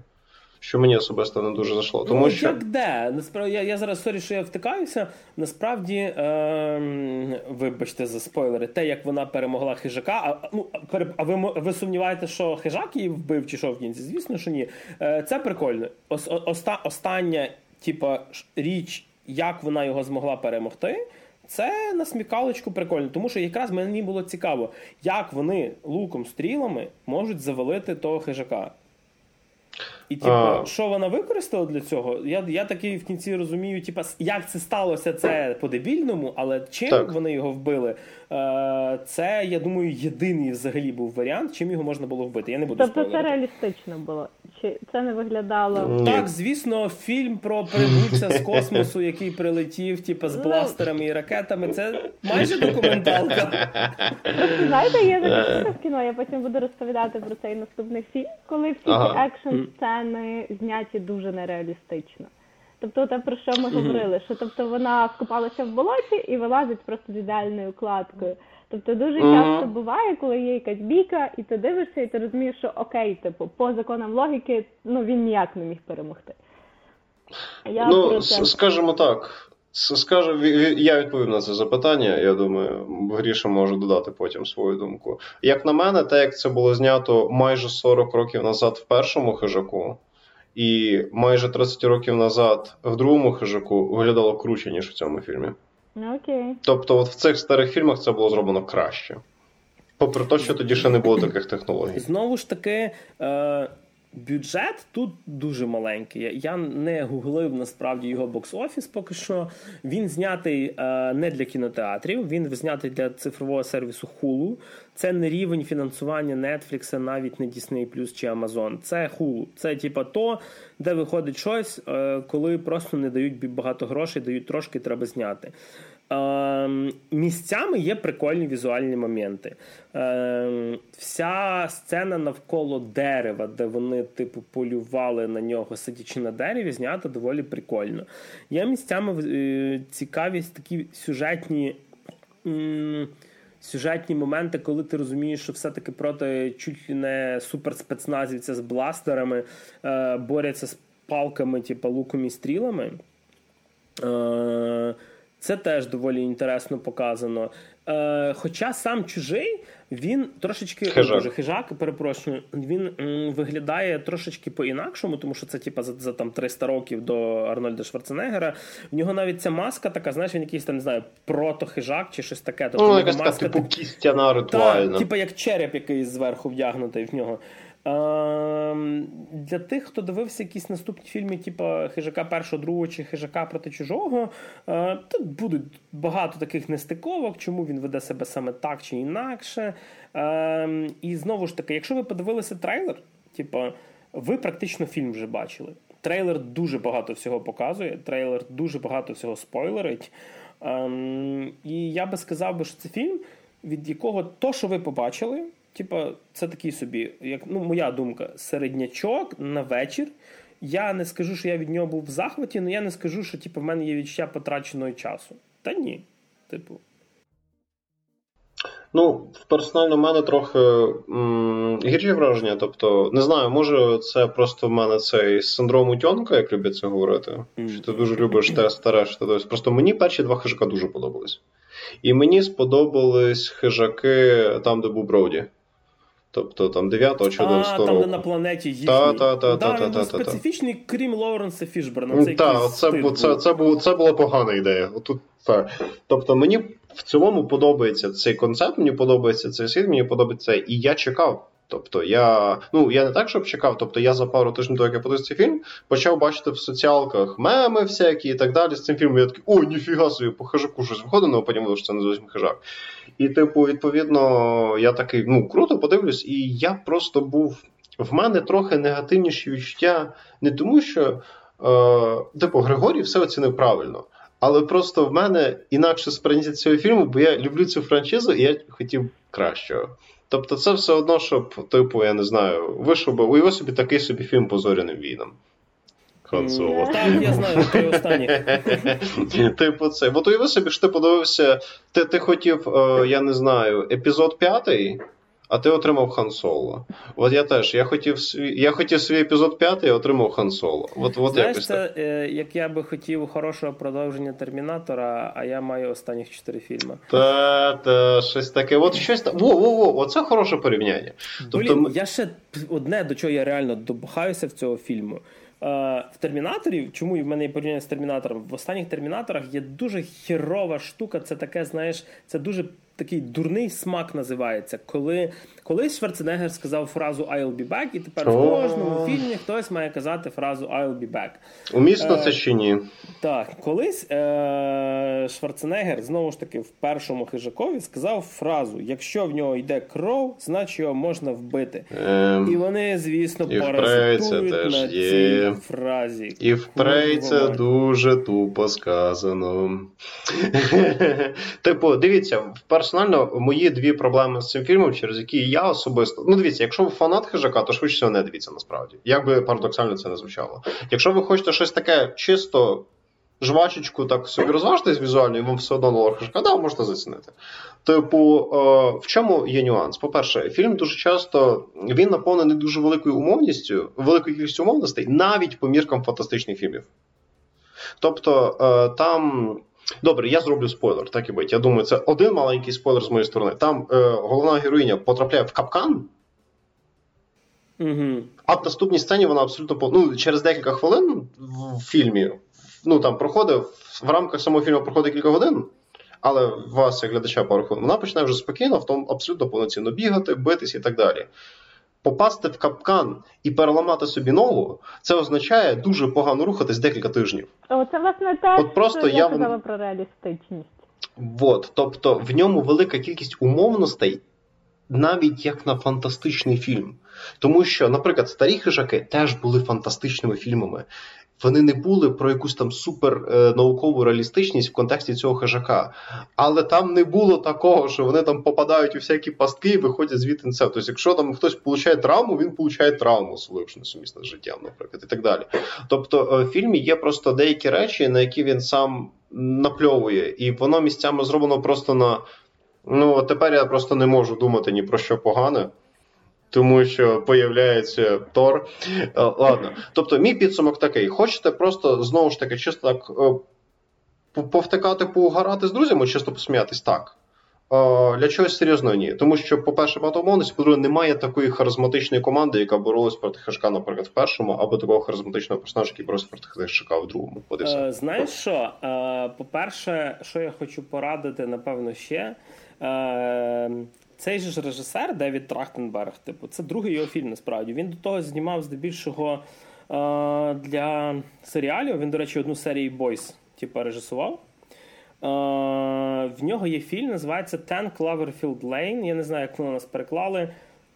що мені особисто не дуже зайшло. Тому ну, що... як де? Насправді, я, я зараз, сорі, що я втикаюся, насправді, е-м, вибачте за спойлери, те, як вона перемогла хижака, а, ну, пере... а ви, ви сумніваєте, що хижак її вбив чи що в кінці? Звісно, що ні. Е, це прикольно. Ос, оста, остання, типа, річ, як вона його змогла перемогти, це на смікалочку прикольно, тому що якраз мені було цікаво, як вони луком-стрілами можуть завалити того хижака. І, типу, а... що вона використала для цього? Я, я таки в кінці розумію, типу, як це сталося, це по-дебільному, але чим так. вони його вбили, це, я думаю, єдиний взагалі був варіант, чим його можна було вбити. Я не буду спойлерити. Тобто це реалістично було. Чи це не виглядало? Так, звісно, фільм про прибульця з космосу, який прилетів, типу, з бластерами і ракетами, це майже документалка. Знаєте, я записала в кіно, я потім буду розповідати про цей наступний фільм, коли всі ага. екшн-сцени зняті дуже нереалістично. Тобто те, про що ми говорили, що тобто, вона вкопалася в болоті і вилазить просто з ідеальною кладкою. Тобто дуже часто буває, коли є якась бійка, і ти дивишся, і ти розумієш, що окей, типу, по законам логіки, ну, він ніяк не міг перемогти. Я ну, просто... скажімо так, скажу, я відповім на це запитання, я думаю, Гріша може додати потім свою думку. Як на мене, те, як це було знято майже сорок років назад в першому хижаку, і майже тридцять років назад в другому хижаку, виглядало круче, ніж в цьому фільмі. Окей. Тобто от в цих старих фільмах це було зроблено краще. Попри те, що тоді ще не було таких технологій. Знову ж таки, е- бюджет тут дуже маленький. Я не гуглив насправді його бокс-офіс поки що. Він знятий е- не для кінотеатрів, він знятий для цифрового сервісу Hulu. Це не рівень фінансування Netflix, навіть не Disney плюс чи Amazon. Це Hulu. Це типа то, де виходить щось, коли просто не дають багато грошей, дають трошки, треба зняти. Е, місцями є прикольні візуальні моменти. Е, вся сцена навколо дерева, де вони типу полювали на нього, сидячи на дереві, знята доволі прикольно. Є місцями е, цікавість такі сюжетні... М- Сюжетні моменти, коли ти розумієш, що все-таки проти чуть не суперспецназівця з бластерами е, борються з палками, типу луком і стрілами. Е, це теж доволі інтересно показано. Е, хоча сам «Чужий», він трошечки... Хижак. Боже, хижак, перепрошую. Він м, виглядає трошечки по-інакшому, тому що це типа за, за там, триста років до Арнольда Шварценеггера. В нього навіть ця маска така, знаєш, він якийсь там, не знаю, прото-хижак чи щось таке. Тобто, ну, якась маска, типу кістяна ритуальна. Так, типу як череп якийсь зверху вдягнутий в нього. Для тих, хто дивився якісь наступні фільми, типу «Хижака першого, другого» чи «Хижака проти чужого», тут будуть багато таких нестиковок, чому він веде себе саме так чи інакше. І знову ж таки, якщо ви подивилися трейлер, типу, ви практично фільм вже бачили. Трейлер дуже багато всього показує, трейлер дуже багато всього спойлерить. І я би сказав, що це фільм, від якого то, що ви побачили, типа, це такий собі, як, ну, моя думка, середнячок на вечір. Я не скажу, що я від нього був в захваті, але я не скажу, що типу, в мене є відчуття потраченого часу. Та ні. Типу. Ну, персонально в мене трохи м- гірші враження. Тобто, не знаю, може це просто в мене цей синдром утьонка, як люблять це говорити. Mm. Що ти дуже любиш те старе, що ти дивиш. Просто мені перші два хижака дуже подобались. І мені сподобались хижаки там, де був Броуді. Тобто там дев'ятого чи одинадцятого року. А, там, де на планеті їхні. Так, він був специфічний, крім Лоуренса Фішберна. Так, це, це, це, це, це була погана ідея. Тут, та. Тобто мені в цілому подобається цей концепт, мені подобається цей світ, мені подобається, і я чекав. Тобто я, ну, я не так, щоб чекав, тобто я за пару тижнів, як я подивився цей фільм, почав бачити в соціалках меми всякі і так далі. З цим фільмом я такий, о, ніфіга собі, по хижаку щось виходило, а потім було, що це не зовсім хижак. І, типу, відповідно, я такий, ну, круто, подивлюсь, і я просто був, в мене трохи негативніші відчуття, не тому, що, е, типу, Григорій все оцінив правильно. Але просто в мене інакше сприйняття цього фільму, бо я люблю цю франшизу і я хотів кращого. Тобто це все одно, щоб, типу, я не знаю, вийшов би, уявив собі такий собі фільм по «Зоряним війнам». Концово. Так, я знаю, що ти останній. Типу це. Бо уявив собі, що ти подивився, ти, ти хотів, я не знаю, епізод п'ятий, а ти отримав Хан Соло. От я теж, я хотів свій, я хотів свій епізод п'ятий, я отримав Хан Соло. От, от знаєш, якось це, так. Як я би хотів хорошого продовження «Термінатора», а я маю останніх чотири фільми. Та, та, щось таке. От щось та... Во, во, во, оце хороше порівняння. Тобто... Блін, я ще одне, до чого я реально добухаюся в цього фільму. В «Термінаторі», чому в мене є порівняння з «Термінатором», в останніх «Термінаторах» є дуже хірова штука, це таке, знаєш, це дуже такий дурний смак називається. Коли колись Шварценеггер сказав фразу «I'll be back», і тепер в кожному фільмі хтось має казати фразу «I'll be back». Умісно це чи ні? Так. Колись Шварценеггер, знову ж таки, в першому «Хижакові» сказав фразу «Якщо в нього йде кров, значить його можна вбити». І вони, звісно, паразитують на цій фразі. І в «Прей» це дуже тупо сказано. Типу, дивіться, персонально мої дві проблеми з цим фільмом, через які я особисто... Ну, дивіться, якщо ви фанат Хижака, то швидше всього не дивіться, насправді. Як би парадоксально це не звучало. Якщо ви хочете щось таке чисто жвачечку так собі розважитись візуально, і вам все одно нова Хижака, да, можете зацінити. Типу, е, в чому є нюанс? По-перше, фільм дуже часто, він наповнений дуже великою умовністю, великою кількістю умовностей, навіть по міркам фантастичних фільмів. Тобто, е, там... Добре, я зроблю спойлер, так і бить. Я думаю, це один маленький спойлер з моєї сторони. Там е, головна героїня потрапляє в капкан, mm-hmm. а в наступній сцені вона абсолютно... Ну, через декілька хвилин в фільмі, ну, там проходить, в рамках самого фільму проходить кілька годин, але у вас, як глядача, пару хвилин, вона починає вже спокійно, в тому абсолютно повноцінно бігати, битись і так далі. Попасти в капкан і переламати собі ногу, це означає дуже погано рухатись декілька тижнів. О, це, власне, те, от просто що я, я казала про реалістичність. От, тобто в ньому велика кількість умовностей, навіть як на фантастичний фільм. Тому що, наприклад, старі хижаки теж були фантастичними фільмами. Вони не були про якусь там супернаукову реалістичність в контексті цього хижака. Але там не було такого, що вони там попадають у всякі пастки і виходять звідти на це. Тобто, якщо там хтось отримує травму, він отримує травму, якщо не сумісно з життям, наприклад, і так далі. Тобто в фільмі є просто деякі речі, на які він сам напльовує. І воно місцями зроблено просто на... Ну, тепер я просто не можу думати ні про що погане. Тому що появляється Тор. Ладно. Тобто, мій підсумок такий. Хочете просто, знову ж таки, чисто так повтикати, поугарати з друзями, чисто посміятись? Так. Для чогось серйозно ні. Тому що, по-перше, багато умовності, по-друге, немає такої харизматичної команди, яка боролась проти Хижака, наприклад, в першому, або такого харизматичного персонажа, який боровся проти Хижака в другому. Е, знаєш що? Е, по-перше, що я хочу порадити, напевно, ще... Е, Цей же ж режисер Девід Трахтенберг, типу, це другий його фільм, насправді. Він до того знімав здебільшого е- для серіалів. Він, до речі, одну серію «Бойс» типу, режисував. Е- в нього є фільм, називається «Ten Cloverfield Lane». Я не знаю, як вони нас переклали.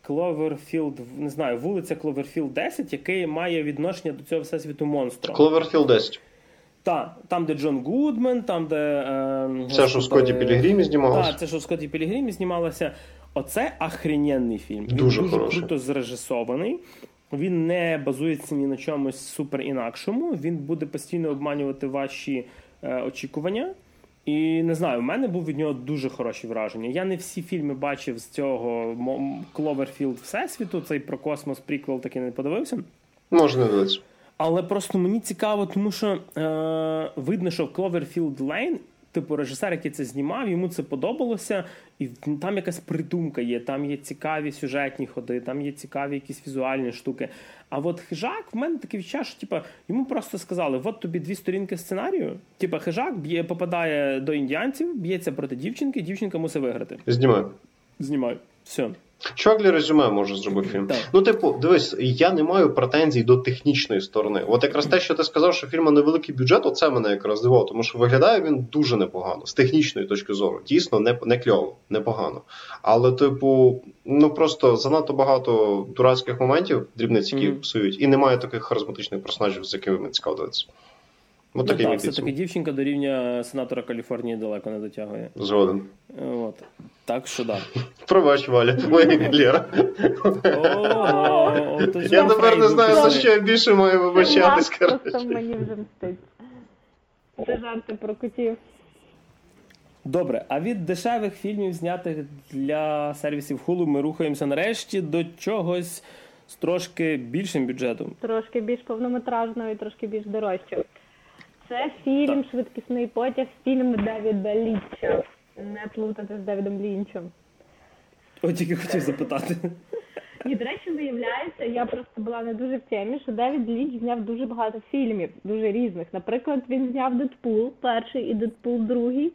Cloverfield, не знаю, вулиця Cloverfield десять, який має відношення до цього всесвіту монстра. Cloverfield десять. Та, там, де Джон Гудмен, там, де... Е, це, що в Скотті Пілігримі знімалося. Так, це, що в Скотті Пілігримі знімалося. Оце охрененний фільм. Він дуже, дуже круто зрежисований. Він не базується ні на чомусь супер інакшому. Він буде постійно обманювати ваші е, очікування. І, не знаю, в мене був від нього дуже хороші враження. Я не всі фільми бачив з цього Кловерфілд всесвіту. Цей про космос приквел таки не подивився. Можна дивитися. Але просто мені цікаво, тому що е, видно, що в Cloverfield Lane, типу режисер, який це знімав, йому це подобалося, і там якась придумка є, там є цікаві сюжетні ходи, там є цікаві якісь візуальні штуки. А от Хижак, в мене таке відчуття, що типу, йому просто сказали, от тобі дві сторінки сценарію, типу Хижак б'є, попадає до індіанців, б'ється проти дівчинки, дівчинка мусить виграти. Знімаю. Знімаю. Все. Чувак для резюме може зробити фільм. Так. Ну, типу, дивись, я не маю претензій до технічної сторони. От якраз те, що ти сказав, що фільм невеликий бюджет, оце мене якраз дивувало, тому що виглядає він дуже непогано, з технічної точки зору. Дійсно, не, не кльово, непогано. Але, типу, ну просто занадто багато дурацьких моментів, дрібниць, які mm-hmm. псують, і немає таких харизматичних персонажів, з якими мені цікаво дивитися. Ну, так, все-таки дівчинка до рівня сенатора Каліфорнії далеко не дотягує. Згоден. От. Так що да. Пробач, Валя. Лєра. Я тепер не знаю, за що я більше маю вибачатись. Просто мені вже мстить. Це жарти про котів. Добре, а від дешевих фільмів, знятих для сервісів Hulu, ми рухаємося нарешті до чогось з трошки більшим бюджетом. Трошки більш повнометражного і трошки більш дорожчого. Це фільм «Швидкісний потяг», фільм Девіда Лінча. Не плутати з Девідом Лінчем. О, тільки хотів запитати. І, до речі, виявляється, я просто була не дуже в темі, що Девід Лінч зняв дуже багато фільмів, дуже різних. Наприклад, він зняв «Дедпул» перший і «Дедпул» другий.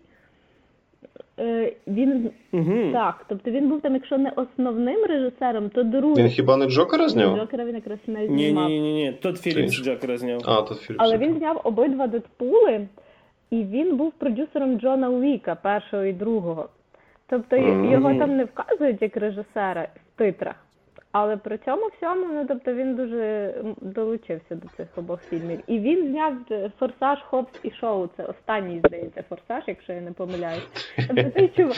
Він угу. так, тобто він був там, якщо не основним режисером, то другим. Він хіба не Джокера зняв? Джокера він якраз не знімав. Ні, ні, ні, тут Філіпс Джокера зняв. А, тут Філіпс. Але він зняв обидва Дедпули, і він був продюсером Джона Уіка, першого і другого. Тобто mm-hmm. його там не вказують як режисера в титрах. Але при цьому всьому, ну, тобто він дуже долучився до цих обох фільмів. І він зняв «Форсаж», «Хопс» і «Шоу». Це останній, здається, «Форсаж», якщо я не помиляюсь. Тобто цей чувак,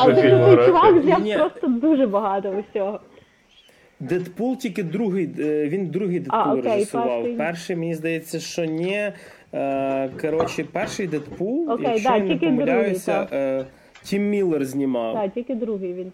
але цей чувак зняв просто дуже багато усього. Дедпул тільки другий, він другий Дедпул режисував. Перший, мені здається, що ні. Коротше, перший Дедпул, якщо я не помиляюся... Тім Міллер знімав. Так, тільки другий він.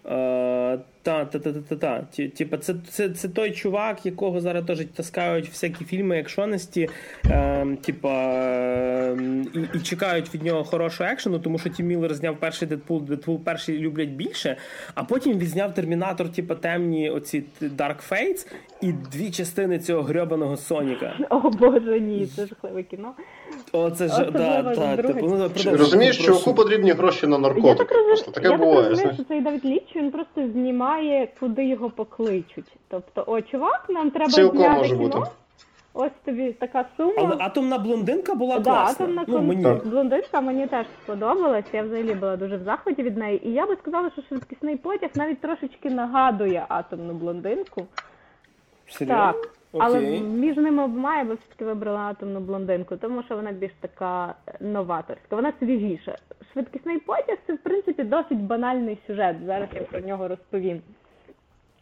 Та-та-та-та-та. Типа, це, це, це той чувак, якого зараз теж таскають всякі фільми екшоності, е, типа, е, і, і чекають від нього хорошого екшену, тому що Тім Міллер зняв перший Дедпул, Дедпул перший люблять більше, а потім він зняв Термінатор, типа, темні оці Dark Fates і дві частини цього грьобаного Соніка. О боже, ні, це жахливе кіно. О, це ж, да, так, типу, ну, продовжуй. Розумієш, чуваку потрібні гроші на наркотики. Я просто таке буває. Я так розумію, що цей Давід Лінч, він просто знімає, куди його покличуть. Тобто, о, чувак, нам треба зняти кіно. Бути. Ось тобі така сума. Але «Атомна блондинка» була да, класна. Атомна ну, мені... блондинка мені теж сподобалась. Я взагалі була дуже в захваті від неї. І я би сказала, що «Швидкісний потяг» навіть трошечки нагадує «Атомну блондинку». Серйозно? Так. Окей. Але між ними обома я б все-таки вибрала «Атомну блондинку», тому що вона більш така новаторська, вона свіжіша. «Швидкісний потяг» — це, в принципі, досить банальний сюжет, зараз я про нього розповім.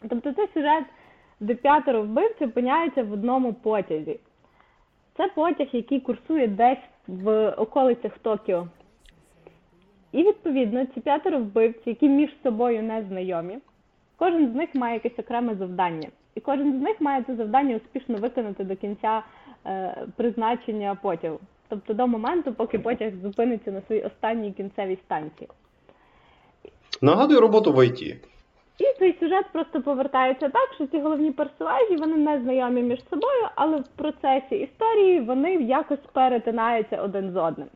Тобто це сюжет, де п'ятеро вбивців опиняються в одному потязі. Це потяг, який курсує десь в околицях Токіо. І, відповідно, ці п'ятеро вбивців, які між собою не знайомі, кожен з них має якесь окреме завдання. І кожен з них має це завдання успішно виконати до кінця е, призначення потягу. Тобто до моменту, поки потяг зупиниться на своїй останній кінцевій станції. Нагадую роботу в ай ті. І цей сюжет просто повертається так, що ці головні персонажі, вони не знайомі між собою, але в процесі історії вони якось перетинаються один з одним.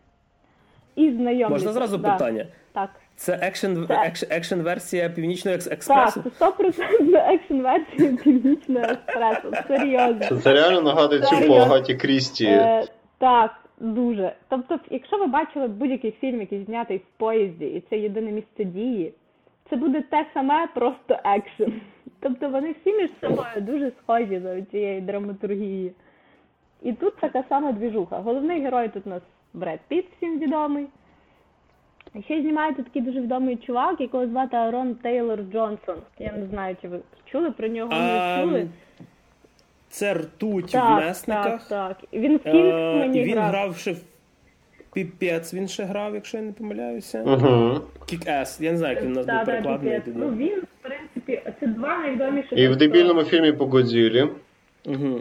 І знайомі. Можна зразу да. питання? Так. Це екшен, екш, екшен-версія «Північного експресу»? Так, сто відсотків екшен-версія «Північного експресу», серйозно. Це реально нагадує цю по Агаті Крісті. Е, так, дуже. Тобто, якщо ви бачили будь-який фільм, який знятий в поїзді, і це єдине місце дії, це буде те саме, просто екшен. Тобто вони всі між собою дуже схожі за цією драматургією. І тут така сама двіжуха. Головний герой тут у нас Бред Піт, всім відомий. Ще знімається такий дуже відомий чувак, якого звати Арон Тейлор Джонсон. Я не знаю, чи ви чули про нього, не чули. Це ртуть так, в «Месниках». Так, так. Він в «Кінгсмені» грав. Він грав ще в «Піпець», він ще грав, якщо я не помиляюся. Uh-huh. «Кік-ес», я не знаю, як він у нас був перекладний. Ну він, в принципі, це два найвідоміші. І в дебільному фільмі по «Годзіллі». Угу.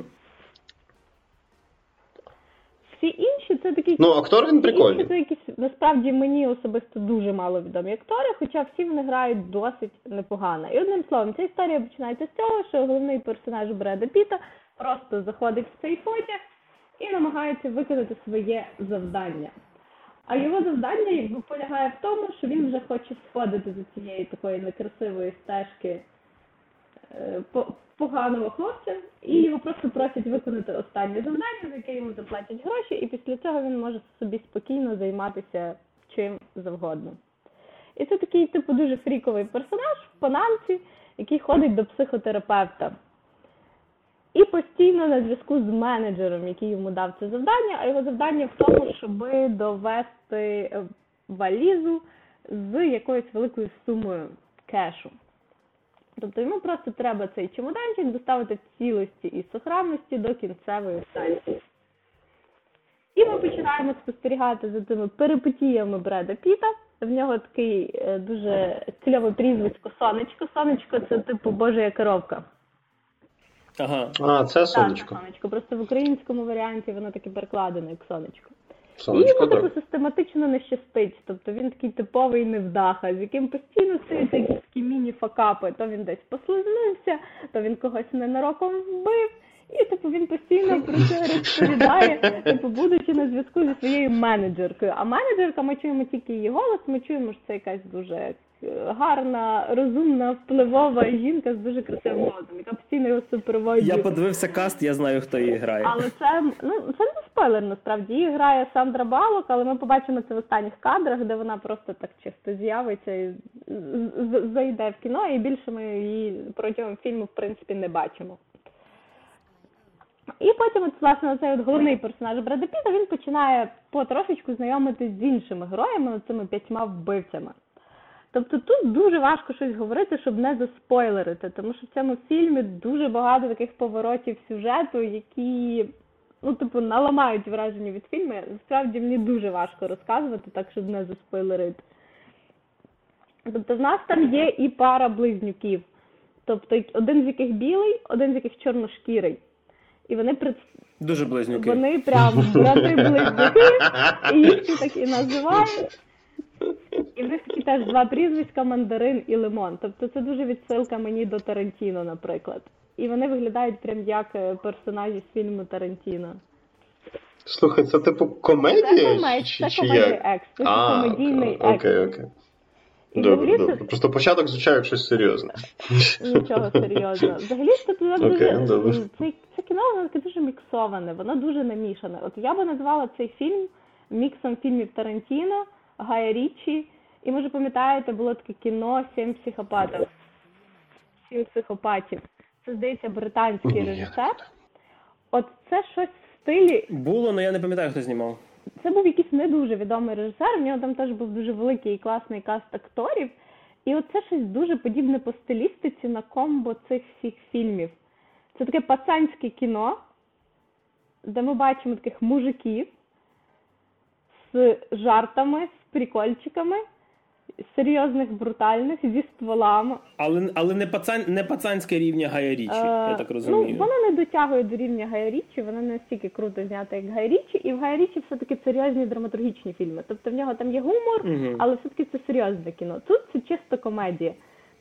Всі інші це такі, ну, актор він прикольний. Це якісь, насправді, мені особисто дуже маловідомі актори, хоча всі вони грають досить непогано. І одним словом, ця історія починається з цього, що головний персонаж Бреда Піта просто заходить в цей потяг і намагається виконати своє завдання. А його завдання, якби, полягає в тому, що він вже хоче сходити з цієї такої некрасивої стежки поганого хлопця, і його просто просять виконати останнє завдання, за яке йому заплатять гроші, і після цього він може собі спокійно займатися чим завгодно. І це такий, типу, дуже фріковий персонаж в панамці, який ходить до психотерапевта. І постійно на зв'язку з менеджером, який йому дав це завдання, а його завдання в тому, щоб довести валізу з якоюсь великою сумою кешу. Тобто йому просто треба цей чемоданчик доставити в цілості і сохранності до кінцевої станції. І ми починаємо спостерігати за тими перипетіями Бреда Піта. В нього такий дуже кльове прізвисько Сонечко. Сонечко – це типу Божа коровка. Ага. А, це Сонечко. Так, Сонечко. Просто в українському варіанті воно таке перекладено, як Сонечко. Сонечко, і йому так систематично не щастить, тобто він такий типовий невдаха, з яким постійно стаються якісь такі міні-факапи. То він десь послизнувся, то він когось ненароком вбив, І типу він постійно про це розповідає, типу, будучи на зв'язку зі своєю менеджеркою. А менеджерка, ми чуємо тільки її голос, ми чуємо, що це якась дуже гарна, розумна, впливова жінка з дуже красивим голосом, яка постійно його супроводжує. Я подивився каст, я знаю, хто її грає. Але це, ну, це не спойлер, насправді. Її грає Сандра Балок, але ми побачимо це в останніх кадрах, де вона просто так чисто з'явиться і зайде в кіно, і більше ми її протягом фільму, в принципі, не бачимо. І потім, от, власне, цей от головний персонаж Бреда Піта, він починає потрошечку знайомитись з іншими героями, цими п'ятьма вбивцями. Тобто тут дуже важко щось говорити, щоб не заспойлерити, тому що в цьому фільмі дуже багато таких поворотів сюжету, які, ну, типу, наламають враження від фільму. Насправді, мені дуже важко розказувати так, щоб не заспойлерити. Тобто в нас там є і пара близнюків, тобто один з яких білий, один з яких чорношкірий. І вони пред... дуже близнюки. Вони прям брати близнюки, і їх так і називають. І в них такі теж два прізвиська: Мандарин і Лимон. Тобто це дуже відсилка мені до Тарантіно, наприклад. І вони виглядають прям як персонажі з фільму Тарантіно. Слухай, це типу комедія? Це комедія, це комедія екс, це комедійний екс. Окей, окей. Добре, добре. Просто початок звучає щось серйозне. Нічого серйозного. Взагалі, це, okay, дуже... це, це кіно, воно таке дуже міксоване, воно дуже намішане. От я би назвала цей фільм міксом фільмів Тарантіно, Гая Річі, і, може, пам'ятаєте, було таке кіно «Сім психопатів». «Сім психопатів». Це, здається, британський режисер. От це щось в стилі... Було, але я не пам'ятаю, хто знімав. Це був якийсь не дуже відомий режисер, в нього там теж був дуже великий і класний каст акторів. І оце щось дуже подібне по стилістиці на комбо цих всіх фільмів. Це таке пацанське кіно, де ми бачимо таких мужиків з жартами, з прикольчиками, серйозних, брутальних, зі стволами. Але, але не, пацан, не пацанське рівня Гая Річі, е, я так розумію. Ну, воно не дотягує до рівня Гая Річі, воно не настільки круто знято, як Гая Річі. І в Гая Річі все-таки серйозні драматургічні фільми. Тобто в нього там є гумор, угу. але все-таки це серйозне кіно. Тут це чисто комедія.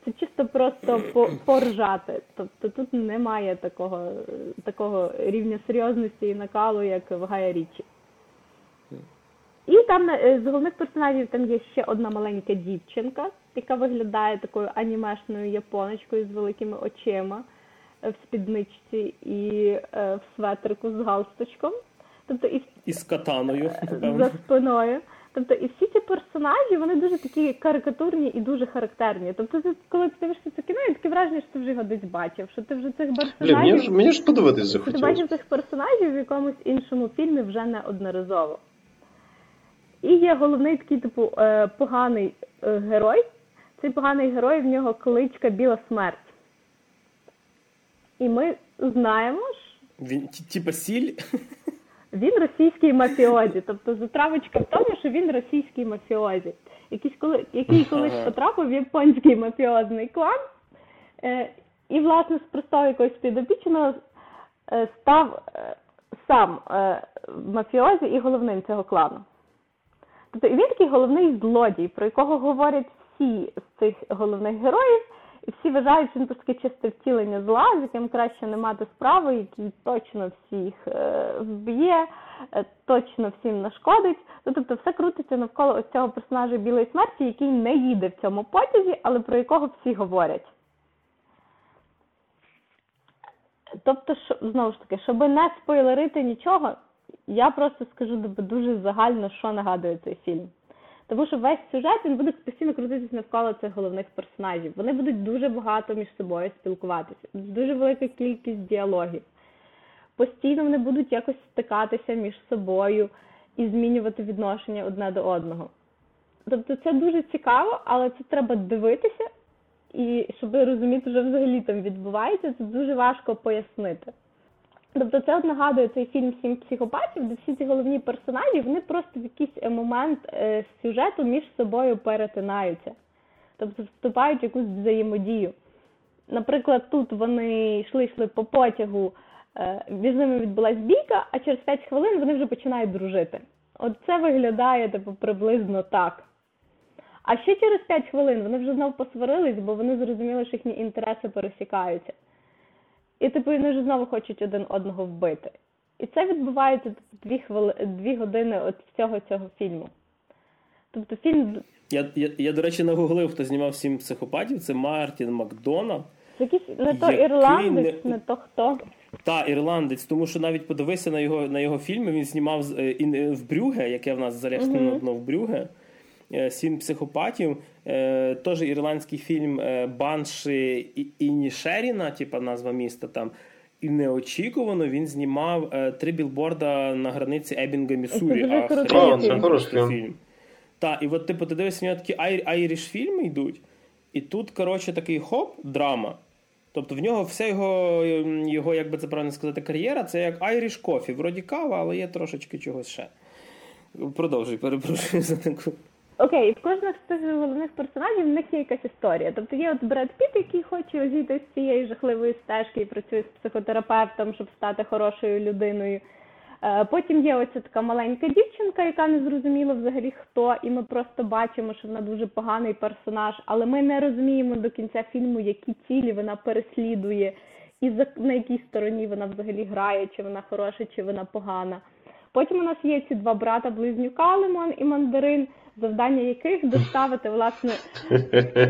Це чисто просто поржати. Тобто тут немає такого, такого рівня серйозності і накалу, як в Гая Річі. І там з головних персонажів там є ще одна маленька дівчинка, яка виглядає такою анімешною японочкою з великими очима в спідничці і в светрику з галстучком. Тобто, і... і з катаною. За спиною. Тобто і всі ці персонажі, вони дуже такі карикатурні і дуже характерні. Тобто ти, коли ти дивишся це кіно, і таке враження, що ти вже його десь бачив, що ти вже цих персонажів... Блін, мені ж подивитись захотілося. Ти бачив цих персонажів в якомусь іншому фільмі вже неодноразово. І є головний такий, типу, поганий герой. Цей поганий герой, в нього кличка Біла Смерть. І ми знаємо, що... Він, типа, сіль? Він російський мафіозі. Тобто, затравочка в тому, що він російський мафіозі. Якийсь коли... Який колись потрапив в японський мафіозний клан. І, власне, з простого якогось підопічного став сам мафіозі і головним цього клану. Тобто він такий головний злодій, про якого говорять всі з цих головних героїв, і всі вважають, що він просто таке чисте втілення зла, з яким краще не мати справи, який точно всіх е, вб'є, е, точно всім нашкодить. Ну, тобто все крутиться навколо ось цього персонажа Білої Смерті, який не їде в цьому потязі, але про якого всі говорять. Тобто, що, знову ж таки, щоб не спойлерити нічого, я просто скажу дуже загально, що нагадує цей фільм. Тому що весь сюжет, він буде постійно крутитися навколо цих головних персонажів. Вони будуть дуже багато між собою спілкуватися. Дуже велика кількість діалогів. Постійно вони будуть якось стикатися між собою і змінювати відношення одне до одного. Тобто це дуже цікаво, але це треба дивитися, і щоб розуміти, що взагалі там відбувається, це дуже важко пояснити. Тобто це от нагадує цей фільм «Сім психопатів», де всі ці головні персонажі, вони просто в якийсь момент е, сюжету між собою перетинаються. Тобто вступають в якусь взаємодію. Наприклад, тут вони йшли-йшли по потягу, е, між ними відбулась бійка, а через п'ять хвилин вони вже починають дружити. От це виглядає типу, приблизно так. А ще через п'ять хвилин вони вже знов посварились, бо вони зрозуміли, що їхні інтереси пересікаються. І типу, вони вже знову хочуть один одного вбити. І це відбувається дві, хвили... дві години от всього цього фільму. Тобто фільм... Я, я, я, до речі, нагуглив, хто знімав «Сім психопатів». Це Мартін Макдона. Це якийсь не то ірландець, не... не то хто. Та, ірландець, тому що навіть подивися на його, на його фільми. Він знімав «В Брюге», яке в нас залежно на дно «В Брюге». «Сім психопатів», е, теж ірландський фільм «Банші» і Нішеріна, типа назва міста там. І неочікувано він знімав е, три білборда на границі Ебінга, Міссурі. Це дуже крутий фільм. Так, і от типу, ти дивишся, в нього такі айр, айріш фільми йдуть, і тут, коротше, такий хоп, драма. Тобто в нього вся його, його, як би це правильно сказати, кар'єра, це як айріш кофі. Вроді кава, але є трошечки чогось ще. Продовжуй, перепрошую за таку. Окей, і в кожних з цих головних персонажів в них є якась історія. Тобто є от Бред Піт, який хоче зійти з цієї жахливої стежки і працює з психотерапевтом, щоб стати хорошою людиною. Потім є оця така маленька дівчинка, яка не зрозуміла взагалі хто, і ми просто бачимо, що вона дуже поганий персонаж, але ми не розуміємо до кінця фільму, які цілі вона переслідує, і на якій стороні вона взагалі грає, чи вона хороша, чи вона погана. Потім у нас є ці два брата-близнюка, Лимон і Мандарин, завдання яких доставити, власне,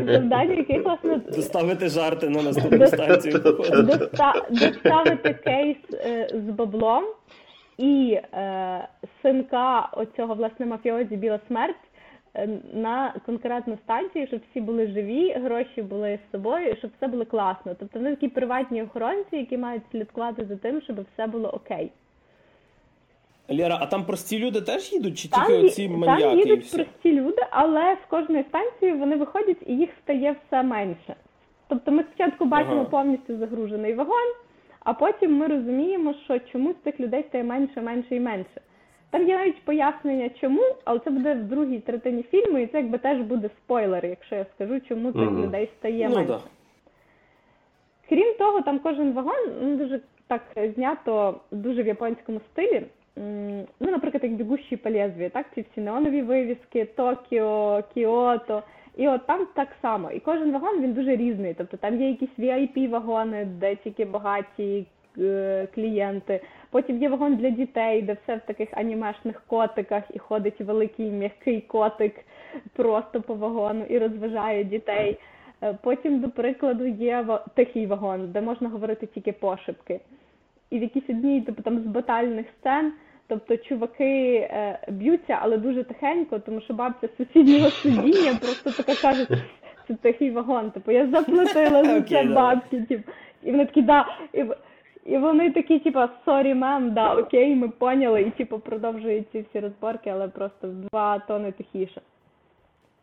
завдання яких, власне... Доставити жарти на наступну станцію. Доста... Доставити кейс е, з баблом, і е, синка оцього, власне, мафіозі Біла Смерть е, на конкретну станцію, щоб всі були живі, гроші були з собою, і щоб все було класно. Тобто вони такі приватні охоронці, які мають слідкувати за тим, щоб все було окей. Лєра, а там прості люди теж їдуть? Чи там, тільки оці маньяки? Там їдуть прості люди, але з кожної станції вони виходять і їх стає все менше. Тобто ми спочатку бачимо ага. повністю загружений вагон, а потім ми розуміємо, що чомусь цих людей стає менше, менше і менше. Там є навіть пояснення чому, але це буде в другій третині фільму, і це якби теж буде спойлер, якщо я скажу, чому цих mm-hmm. людей стає ну, менше. Да. Крім того, там кожен вагон дуже так знято, дуже в японському стилі. Ну, наприклад, як «Бігущі по лезвію», так, ці всі неонові вивіски, Токіо, Кіото, і от там так само. І кожен вагон, він дуже різний, тобто там є якісь ві ай пі-вагони, де тільки багаті е- клієнти, потім є вагон для дітей, де все в таких анімешних котиках, і ходить великий м'який котик просто по вагону і розважає дітей. Потім, до прикладу, є в... тихий вагон, де можна говорити тільки пошепки. І в якійсь одній, тобто там з батальних сцен, тобто чуваки е, б'ються, але дуже тихенько, тому що бабця з сусіднього сидіння просто така каже, це тихий вагон, типу, я заплатила за це бабці, типу. І вони такі, да, і, і вони такі, типу, сорі, мем, да, окей, ми поняли, і типу продовжують ці всі розборки, але просто в два тони тихіше.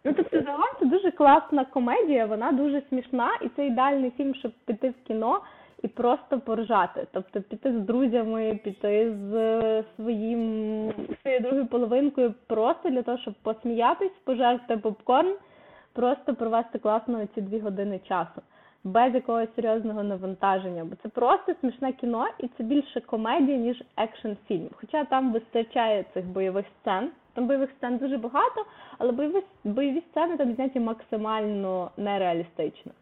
Ну, тобто, загалом, це дуже класна комедія, вона дуже смішна, і це ідеальний фільм, щоб піти в кіно, і просто поржати. Тобто піти з друзями, піти з своїм, своєю другою половинкою просто для того, щоб посміятись, пожерти попкорн, просто провести класно ці дві години часу. Без якогось серйозного навантаження. Бо це просто смішне кіно, і це більше комедія, ніж екшн-фільм. Хоча там вистачає цих бойових сцен. Там бойових сцен дуже багато, але бойові, бойові сцени там зняті максимально нереалістично.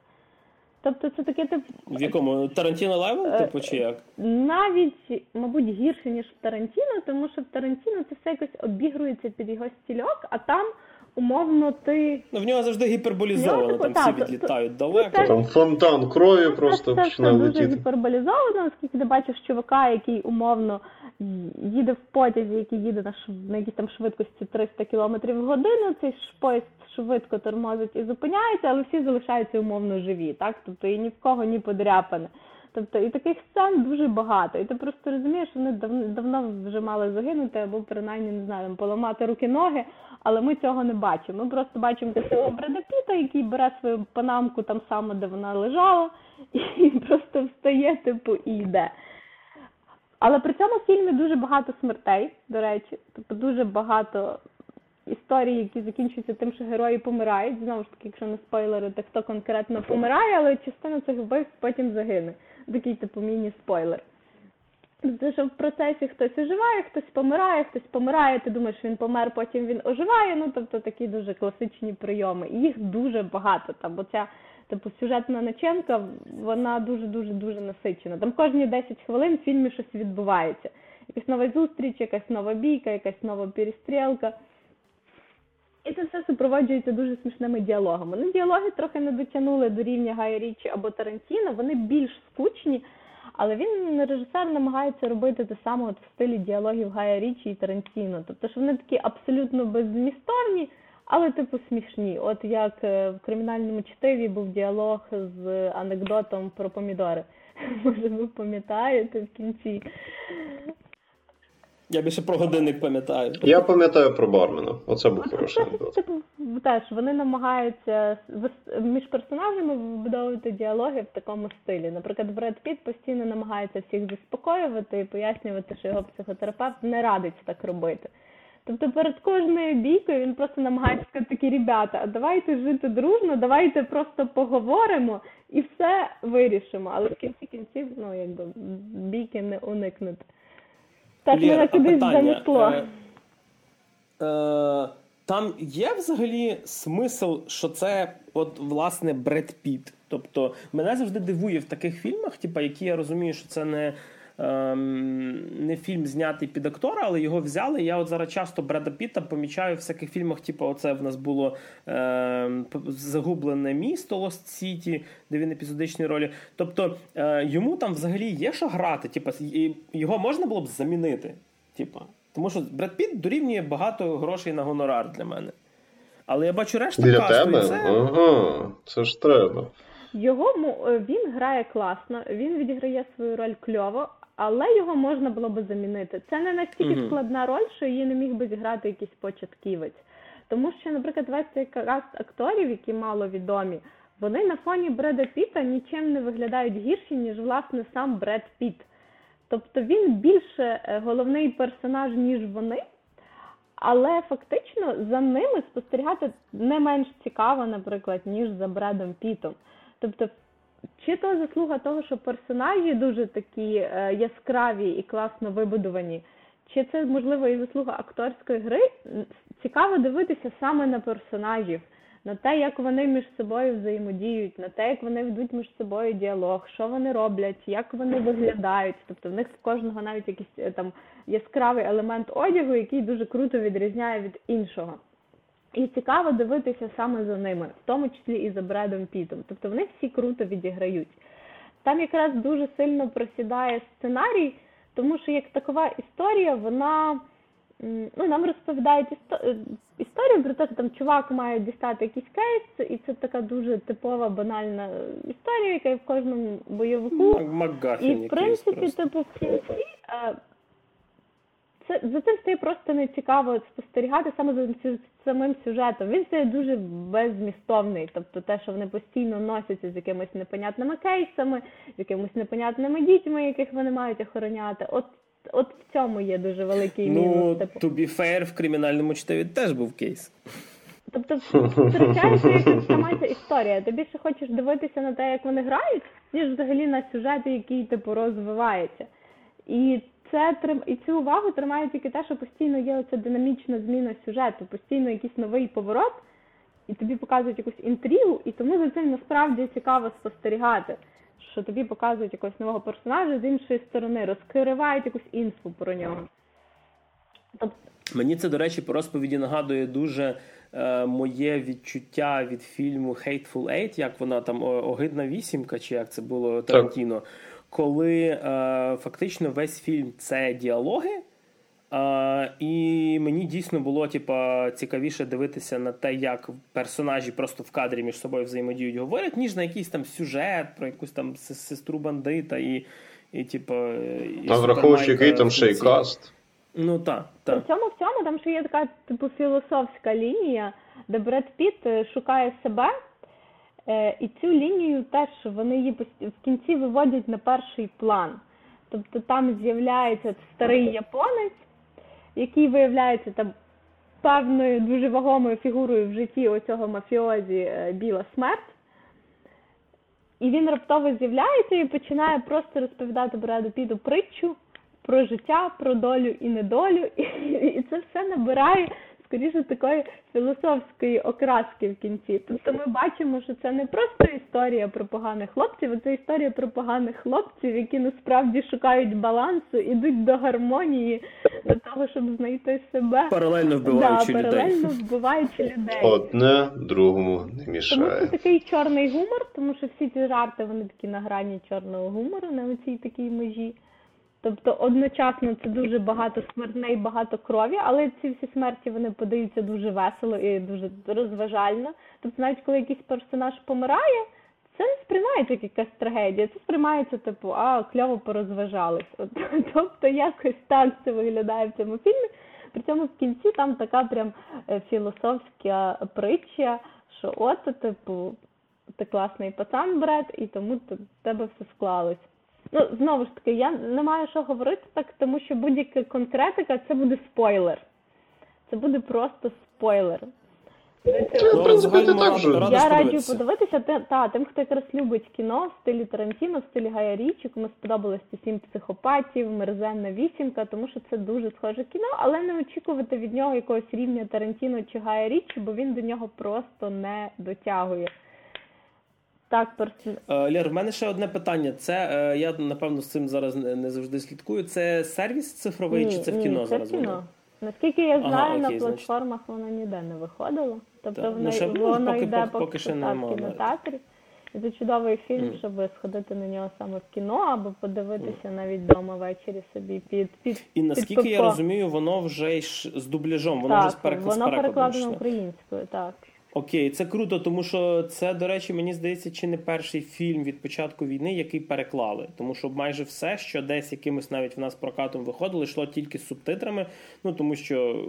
Тобто це таке тип... В якому? Тарантіно-левел? Типу, чи як? Навіть, мабуть, гірше, ніж в Тарантіно, тому що в Тарантіно це все якось обігрується під його стільок, а там, умовно, ти... Ну, в нього завжди гіперболізовано, нього, там та, всі та, відлітають та, далеко. Та, там фонтан крові просто починає летіти. Це дуже гіперболізовано, оскільки ти бачиш чувака, який, умовно, їде в потязі, який їде на, ш... на якійсь там швидкості триста кілометрів в годину, цей поїзд швидко тормозить і зупиняється, але всі залишаються умовно живі, так? Тобто і ні в кого ні подряпане. Тобто і таких сцен дуже багато. І ти просто розумієш, що вони дав- давно вже мали загинути, або принаймні, не знаю, поламати руки-ноги, але ми цього не бачимо. Ми просто бачимо цього Бреда Піта, який бере свою панамку там саме, де вона лежала, і просто встає, типу, і йде. Але при цьому в фільмі дуже багато смертей, до речі. Тобто дуже багато... історії, які закінчуються тим, що герої помирають. Знову ж таки, якщо не спойлерити, хто конкретно помирає, але частина цих вбивств потім загине. Такий, типу, міні-спойлер. що в процесі хтось оживає, хтось помирає, хтось помирає, ти думаєш, він помер, потім він оживає, ну, тобто такі дуже класичні прийоми. І їх дуже багато, там, бо ця, типу, сюжетна начинка, вона дуже-дуже-дуже насичена. Там кожні десять хвилин в фільмі щось відбувається. Якась нова зустріч, якась нова бійка, якась нова перестрілка. І це все супроводжується дуже смішними діалогами. Ну, діалоги трохи не дотягнули до рівня Гая Річі або Тарантіно, вони більш скучні, але він, режисер, намагається робити те саме от в стилі діалогів Гая Річі і Тарантіно. Тобто, що вони такі абсолютно беззмістовні, але, типу, смішні. От як в «Кримінальному чтиві» був діалог з анекдотом про помідори. Може, ви пам'ятаєте в кінці? Я більше про годинник пам'ятаю. Я пам'ятаю про бармена. Оце був хороший анекдот. Теж, вони намагаються між персонажами вибудовувати діалоги в такому стилі. Наприклад, Бред Піт постійно намагається всіх заспокоювати і пояснювати, що його психотерапевт не радить так робити. Тобто перед кожною бійкою він просто намагається сказати такі: ребята, давайте жити дружно, давайте просто поговоримо і все вирішимо. Але в кінці кінців, ну, якби, бійки не уникнути. Так, Лєра, мене кудись занесло. Е, е, там є взагалі смисл, що це, от, власне, Бред Піт? Тобто, мене завжди дивує в таких фільмах, типу, які я розумію, що це не, е, не фільм знятий під актора, але його взяли. Я от зараз часто Бреда Піта помічаю в всяких фільмах, типу, оце в нас було е, «Загублене місто» Lost City, де він епізодичній ролі. Тобто, е, йому там взагалі є що грати, типу, його можна було б замінити, типу. Тому що Бред Піт дорівнює багато грошей на гонорар для мене. Але я бачу решту касту, і це... Ага, це ж треба. Його, він грає класно, він відіграє свою роль кльово, але його можна було б замінити. Це не настільки складна роль, що її не міг би зіграти якийсь початківець. Тому що, наприклад, весь цей каст акторів, які маловідомі, вони на фоні Бреда Піта нічим не виглядають гірші, ніж, власне, сам Бред Піт. Тобто він більше головний персонаж, ніж вони, але фактично за ними спостерігати не менш цікаво, наприклад, ніж за Бредом Пітом. Тобто, чи то заслуга того, що персонажі дуже такі яскраві і класно вибудовані, чи це, можливо, і заслуга акторської гри, цікаво дивитися саме на персонажів, на те, як вони між собою взаємодіють, на те, як вони ведуть між собою діалог, що вони роблять, як вони виглядають. Тобто в них в кожного навіть якийсь там яскравий елемент одягу, який дуже круто відрізняє від іншого. І цікаво дивитися саме за ними, в тому числі і за Бредом Пітом. Тобто вони всі круто відіграють. Там якраз дуже сильно просідає сценарій, тому що як такова історія, вона... Ну, нам розповідають істо... історію про те, що там чувак має дістати якийсь кейс, і це така дуже типова, банальна історія, яка в кожному бойовику. І, в принципі, типу, в кінці... Це, за цим стає просто нецікаво спостерігати саме за самим сюжетом. Він стає дуже беззмістовний. Тобто те, що вони постійно носяться з якимись непонятними кейсами, з якимись непонятними дітьми, яких вони мають охороняти. От, от в цьому є дуже великий мінус. Ну, типу, to be fair, в «Кримінальному чтиві» теж був кейс. Тобто втрачається якась сама ця історія. Ти більше хочеш дивитися на те, як вони грають, ніж взагалі на сюжети, який, типу, розвивається. І Це, і цю увагу тримає тільки те, що постійно є оця динамічна зміна сюжету, постійно якийсь новий поворот, і тобі показують якусь інтригу, і тому за цим насправді цікаво спостерігати, що тобі показують якогось нового персонажа з іншої сторони, розкривають якусь інфу про нього. Тобто... Мені це, до речі, по розповіді нагадує дуже е, моє відчуття від фільму «Hateful Eight», як вона там, «Огидна вісімка», чи як це було, Тарантіно. Коли е, фактично весь фільм – це діалоги, е, і мені дійсно було тіпа, цікавіше дивитися на те, як персонажі просто в кадрі між собою взаємодіють, говорять, ніж на якийсь там сюжет про якусь там сестру бандита і, і тіпа... І а враховуючи, який там ще й каст. Ну, так, так. В цьому, в цьому, там ще є така, типу, філософська лінія, де Бред Піт шукає себе. І цю лінію теж вони її в кінці виводять на перший план. Тобто там з'являється старий японець, який виявляється там певною дуже вагомою фігурою в житті оцього мафіозі Біла Смерть. І він раптово з'являється і починає просто розповідати Бреду Піду притчу про життя, про долю і недолю, і, і це все набирає, скоріше, такої філософської окраски в кінці. Тобто ми бачимо, що це не просто історія про поганих хлопців, а це історія про поганих хлопців, які насправді шукають балансу, ідуть до гармонії, до того, щоб знайти себе. Паралельно вбиваючи да, людей. Паралельно вбиваючи людей. Одне другому не мішає. Тому це такий чорний гумор, тому що всі ці жарти, вони такі на грані чорного гумору, на оцій такій межі. Тобто одночасно це дуже багато смертей, багато крові, але ці всі смерті, вони подаються дуже весело і дуже розважально. Тобто навіть коли якийсь персонаж помирає, це не сприймається як якась трагедія, це сприймається типу, а, кльово порозважались. От, тобто якось так це виглядає в цьому фільмі. При цьому в кінці там така прям філософська притча, що от, типу, ти класний пацан, Бред, і тому в тебе все склалось. Ну, знову ж таки, я не маю що говорити так, тому що будь-яка конкретика – це буде спойлер. Це буде просто спойлер. Ну, в принципі, ти так же. Я раджу подивитися та, та, тим, хто якраз любить кіно в стилі Тарантіно, в стилі Гая Річі, кому сподобалось «Сім психопатів», «Мерзенна вісімка», тому що це дуже схоже кіно, але не очікувати від нього якогось рівня Тарантіно чи Гая Річі, бо він до нього просто не дотягує. Так, персонально. Лєр, в мене ще одне питання. Це, я, напевно, з цим зараз не завжди слідкую. Це сервіс цифровий ні, чи це в кіно ні, це зараз? Це в кіно. Воно? Наскільки я знаю, ага, окей, на платформах значить... воно ніде не виходило. Тобто так. воно, ну, воно поки, йде поки, поки в кінотеатрі. І це чудовий фільм, mm. щоб сходити на нього саме в кіно, або подивитися mm. навіть вдома ввечері собі під під І наскільки під я розумію, воно вже з дубляжом, воно так, вже з перекладом. Так, воно перекладено українською, так. Окей, це круто, тому що це, до речі, мені здається, чи не перший фільм від початку війни, який переклали. Тому що майже все, що десь якимось навіть в нас прокатом виходило, йшло тільки з субтитрами. Ну, тому що,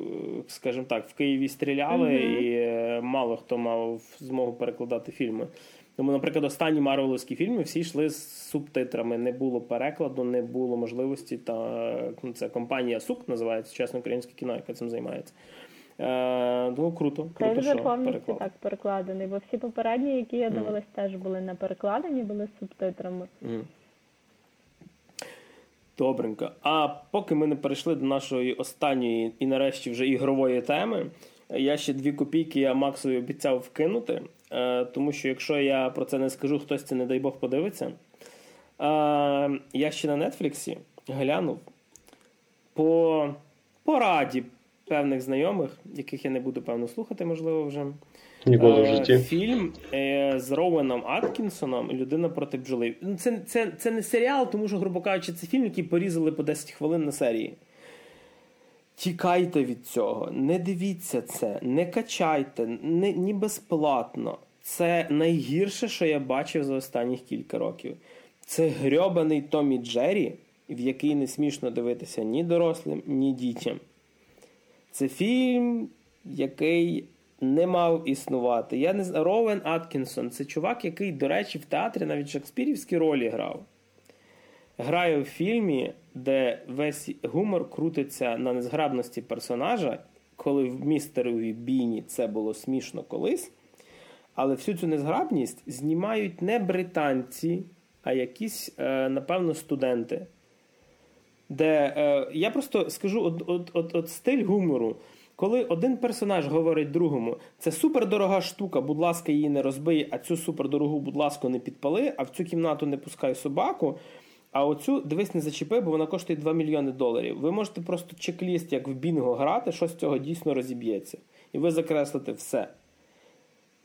скажімо так, в Києві стріляли, mm-hmm. і мало хто мав змогу перекладати фільми. Тому, наприклад, останні марвеловські фільми всі йшли з субтитрами. Не було перекладу, не було можливості. Та, ну, це компанія «Сук» називається, сучасне українське кіно, яке цим займається. Е, ну, круто. Це вже повністю так перекладений, бо всі попередні, які я дивилась, mm. теж були не перекладені, були з субтитрами. Mm. Добренько. А поки ми не перейшли до нашої останньої і нарешті вже ігрової теми, я ще дві копійки я Максу обіцяв вкинути, е, тому що якщо я про це не скажу, хтось це, не дай Бог, подивиться. Е, я ще на Нетфліксі глянув по, по раді певних знайомих, яких я не буду, певно, слухати, можливо, вже. Ніколи в житті. Фільм з Роуеном Аткінсоном «Людина проти бджоли». Це, це, це не серіал, тому що, грубо кажучи, це фільм, який порізали по десять хвилин на серії. Тікайте від цього, не дивіться це, не качайте, не, ні безплатно. Це найгірше, що я бачив за останніх кілька років. Це грьобаний Том і Джері, в який не смішно дивитися ні дорослим, ні дітям. Це фільм, який не мав існувати. Я не знаю, Роуен Аткінсон – це чувак, який, до речі, в театрі навіть шекспірівські ролі грав. Грає в фільмі, де весь гумор крутиться на незграбності персонажа, коли в «Містеровій Біні» це було смішно колись, але всю цю незграбність знімають не британці, а якісь, напевно, студенти. Де е, я просто скажу от, от, от, от стиль гумору. Коли один персонаж говорить другому, це супердорога штука, будь ласка, її не розбий, а цю супердорогу, будь ласка, не підпали, а в цю кімнату не пускай собаку, а оцю, дивись, не зачіпи, бо вона коштує два мільйони доларів. Ви можете просто чек-ліст, як в бінго, грати, що з цього дійсно розіб'ється. І ви закреслите все.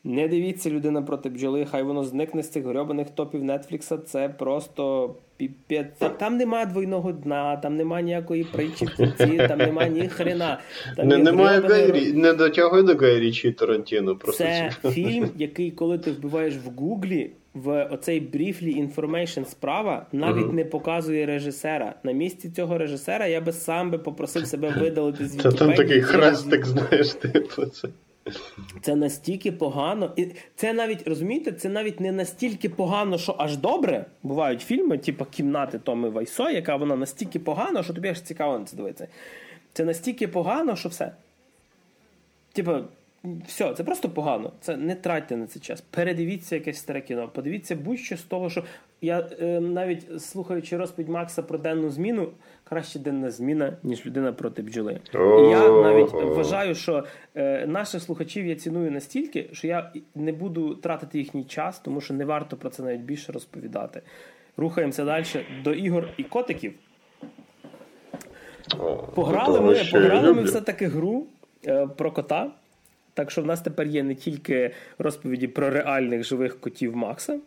Не дивіться «Людина проти бджоли», хай воно зникне з цих грьобаних топів Нетфлікса, це просто піпець. Там нема двойного дна, там нема ніякої притчі в кінці, там нема ні хрена. Там не, немає гай... рі... не дотягуй до Гая Річі і Тарантіно. Просто це фільм, який, коли ти вбиваєш в Гуглі, в оцей briefly information справа навіть mm-hmm. не показує режисера. На місці цього режисера я би сам би попросив себе видалити з Вікіпедії. Та там такий хрестик, знаєш, типу це. Це настільки погано, і це навіть, розумієте, це навіть не настільки погано, що аж добре. Бувають фільми, типу «Кімнати Томи Вайсо», яка вона настільки погана, що тобі аж цікаво на це дивитися. Це настільки погано, що все. Типу, все, це просто погано. Це не тратьте на це час. Передивіться якесь старе кіно, подивіться будь-що з того, що... Я е, навіть, слухаючи розповідь Макса про денну зміну, краще денна зміна, ніж людина проти бджоли. І я навіть вважаю, що е, наших слухачів я ціную настільки, що я не буду тратити їхній час, тому що не варто про це навіть більше розповідати. Рухаємося далі до ігор і котиків. О, пограли ми, пограли ми все-таки гру е, про кота. Так що в нас тепер є не тільки розповіді про реальних живих котів Макса,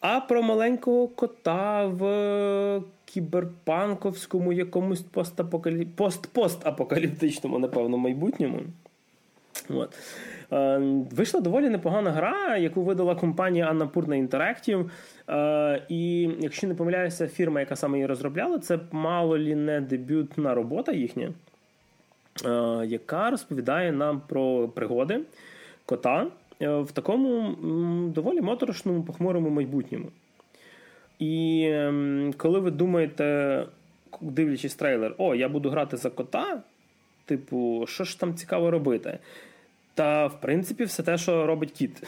а про маленького кота в кіберпанковському якомусь постапокалі... пост-постапокаліптичному, напевно, майбутньому. От. Е, вийшла доволі непогана гра, яку видала компанія Annapurna Interactive. Е, і, якщо не помиляюся, фірма, яка саме її розробляла, це мало лі не дебютна робота їхня, е, яка розповідає нам про пригоди кота в такому доволі моторошному, похмурому майбутньому. І коли ви думаєте, дивлячись трейлер, о, я буду грати за кота, типу, що ж там цікаво робити? Та, в принципі, все те, що робить кіт.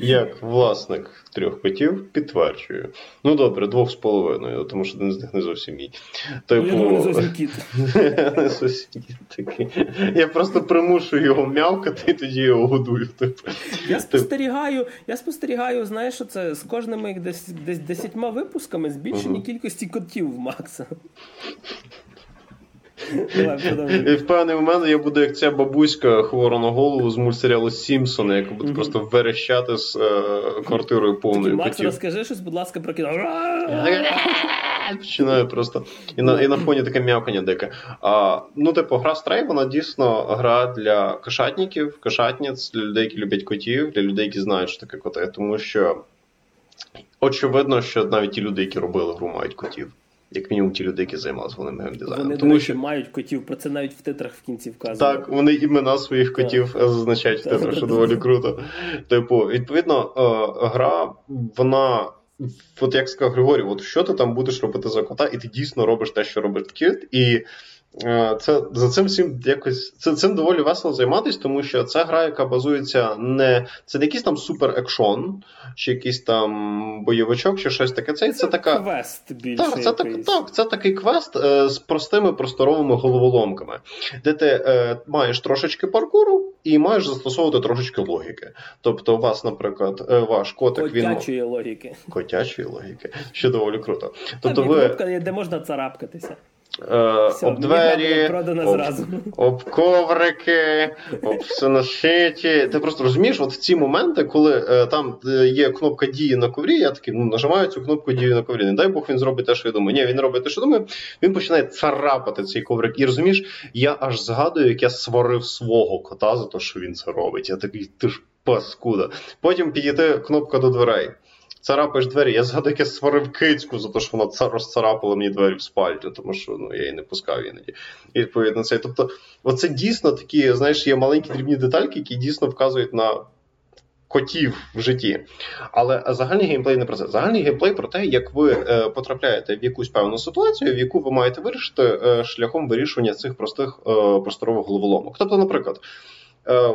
Як власник трьох котів, підтверджую. Ну добре, двох з половиною, тому що один з них не зовсім мій. Типу... Я думаю, не зовсім кіт. Не зовсім кіт такий. Я просто примушую його м'явкати і тоді його годую. Типу. Я спостерігаю, я спостерігаю, знаєш, що це з кожними десь, десь десятьма випусками збільшені угу. кількості котів в Макса. І в певний момент я буду як ця бабуська хвора на голову з мультсеріалу «Сімпсони», яка буде mm-hmm. просто верещати з е, квартирою повною котів. Макс, розкажи щось, будь ласка, про кіно. Починаю просто. І на, і на фоні таке м'явкання дике. А, ну, типу, гра Stray, вона дійсно гра для кошатників, кошатниць, для людей, які люблять котів, для людей, які знають, що таке коти. Тому що очевидно, що навіть ті люди, які робили гру, мають котів. Як мінімум ті люди, які займалися головним геймдизайном. Вони, тому, що мають котів, про це навіть в титрах в кінці вказано. Так, вони імена своїх котів так. зазначають в титрах, що доволі круто. Типу, відповідно, гра, вона, от як сказав Григорій, от що ти там будеш робити за кота, і ти дійсно робиш те, що робить кіт, і це, за цим всім якось, це, цим доволі весело займатися, тому що це гра, яка базується не... Це не якийсь там супер-екшон, чи якийсь там бойовичок, чи щось таке. Це, це, це така... квест більше. Так, це, так, так, це такий квест е, з простими просторовими головоломками, де ти е, маєш трошечки паркуру і маєш застосовувати трошечки логіки. Тобто у вас, наприклад, е, ваш котик... Котячої він... логіки. Котячої логіки, що доволі круто. Тобто там є кнопка, де можна царапкатися. Е, все, об двері, об, об коврики, об все на шиті. Ти просто розумієш, от в ці моменти, коли е, там є кнопка дії на коврі, я такий, ну, нажимаю цю кнопку дії на коврі, не дай Бог він зробить те, що я думаю. Ні, він робить те, що думаю, він починає царапати цей коврик. І розумієш, я аж згадую, як я сварив свого кота за те, що він це робить. Я такий, ти ж паскуда. Потім підійде кнопка до дверей. Царапаєш двері. Я згадую, як я сварив кицьку за те, що вона розцарапала мені двері в спальню, тому що ну, я її не пускав іноді. І відповідно це. Тобто, оце дійсно такі, знаєш, є маленькі дрібні детальки, які дійсно вказують на котів в житті. Але загальний геймплей не про це. Загальний геймплей про те, як ви е, потрапляєте в якусь певну ситуацію, в яку ви маєте вирішити е, шляхом вирішення цих простих е, просторових головоломок. Тобто, наприклад,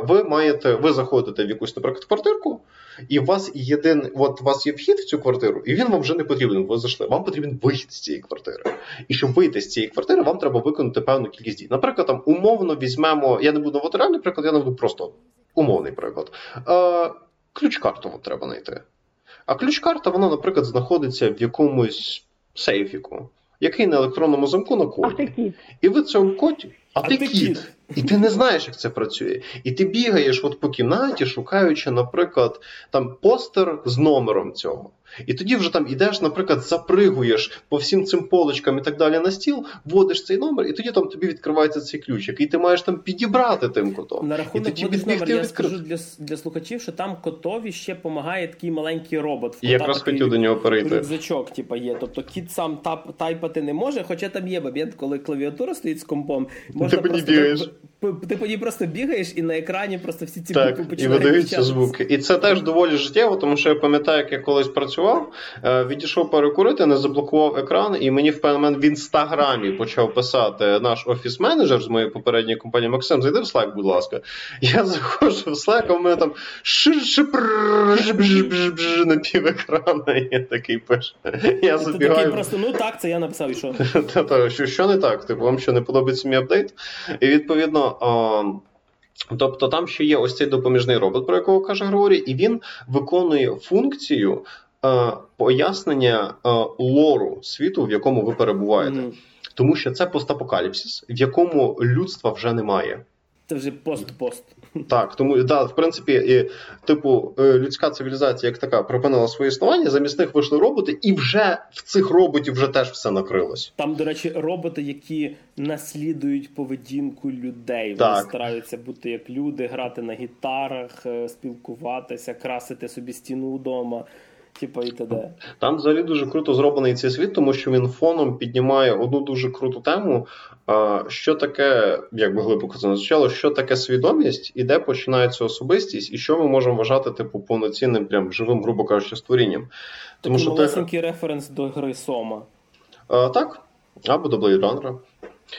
Ви маєте, ви заходите в якусь, наприклад, квартирку, і у вас єдин, от у вас є вхід в цю квартиру, і він вам вже не потрібен, ви зайшли. Вам потрібен вихід з цієї квартири. І щоб вийти з цієї квартири, вам треба виконати певну кількість дій. Наприклад, там умовно візьмемо, я не буду наводити реальний приклад, я наведу просто умовний приклад. Е, ключ-карту вам треба знайти. А ключ-карта, вона, наприклад, знаходиться в якомусь сейфіку, який на електронному замку на коді. І ви цьому коді, а, а ти кіт. кіт. І ти не знаєш, як це працює. І ти бігаєш от по кімнаті, шукаючи, наприклад, там постер з номером цього. І тоді вже там ідеш, наприклад, запригуєш по всім цим полочкам і так далі на стіл, вводиш цей номер, і тоді там тобі відкривається цей ключик. І ти маєш там підібрати тим котом. На рахунок вводиш номер, я відкр... скажу для, для слухачів, що там котові ще допомагає такий маленький робот. Я якраз хотів до нього перейти. Рюкзачок, типу, є. Тобто кіт сам тап, тайпати не може, хоча там є момент, коли клавіатура стоїть з компом. Можна ти просто... ти по ній просто бігаєш, і на екрані просто всі ці так, починають. Так, і видаються звуки. І це теж доволі життєво, тому що я пам'ятаю, як я колись працював, відійшов перекурити, не заблокував екран, і мені в певний момент в Інстаграмі почав писати наш офіс-менеджер з моєї попередньої компанії: Максим, зайди в Slack, будь ласка. Я заходжу в Slack, а в мене там ши-ши-пр-ж-бж-бж-бж на пів екрана, і я такий пишу. Я забігаю. Такий просто, ну так, це я написав, і що? Та-та, що не так? Типу, вам що, не подобається мій апдейт? І відповідно, о, тобто там ще є ось цей допоміжний робот, про якого каже Григорій, і він виконує функцію е, пояснення е, лору світу, в якому ви перебуваєте. Mm. Тому що це постапокаліпсис, в якому людства вже немає. Це вже пост-пост. Так, тому, да, в принципі, і, типу, людська цивілізація, як така, припинила своє існування, замість них вийшли роботи, і вже в цих роботів вже теж все накрилось. Там, до речі, роботи, які наслідують поведінку людей. Так. Вони стараються бути як люди, грати на гітарах, спілкуватися, красити собі стіну вдома. Типа і т.д. Там взагалі дуже круто зроблений цей світ, тому що він фоном піднімає одну дуже круту тему, що таке, як би глибоко це не звучало, що таке свідомість, і де починається особистість, і що ми можемо вважати типу повноцінним, прям живим, грубо кажучи, створінням. Тому що малесенький те... референс до гри Сома. А, так, або до Blade Runner.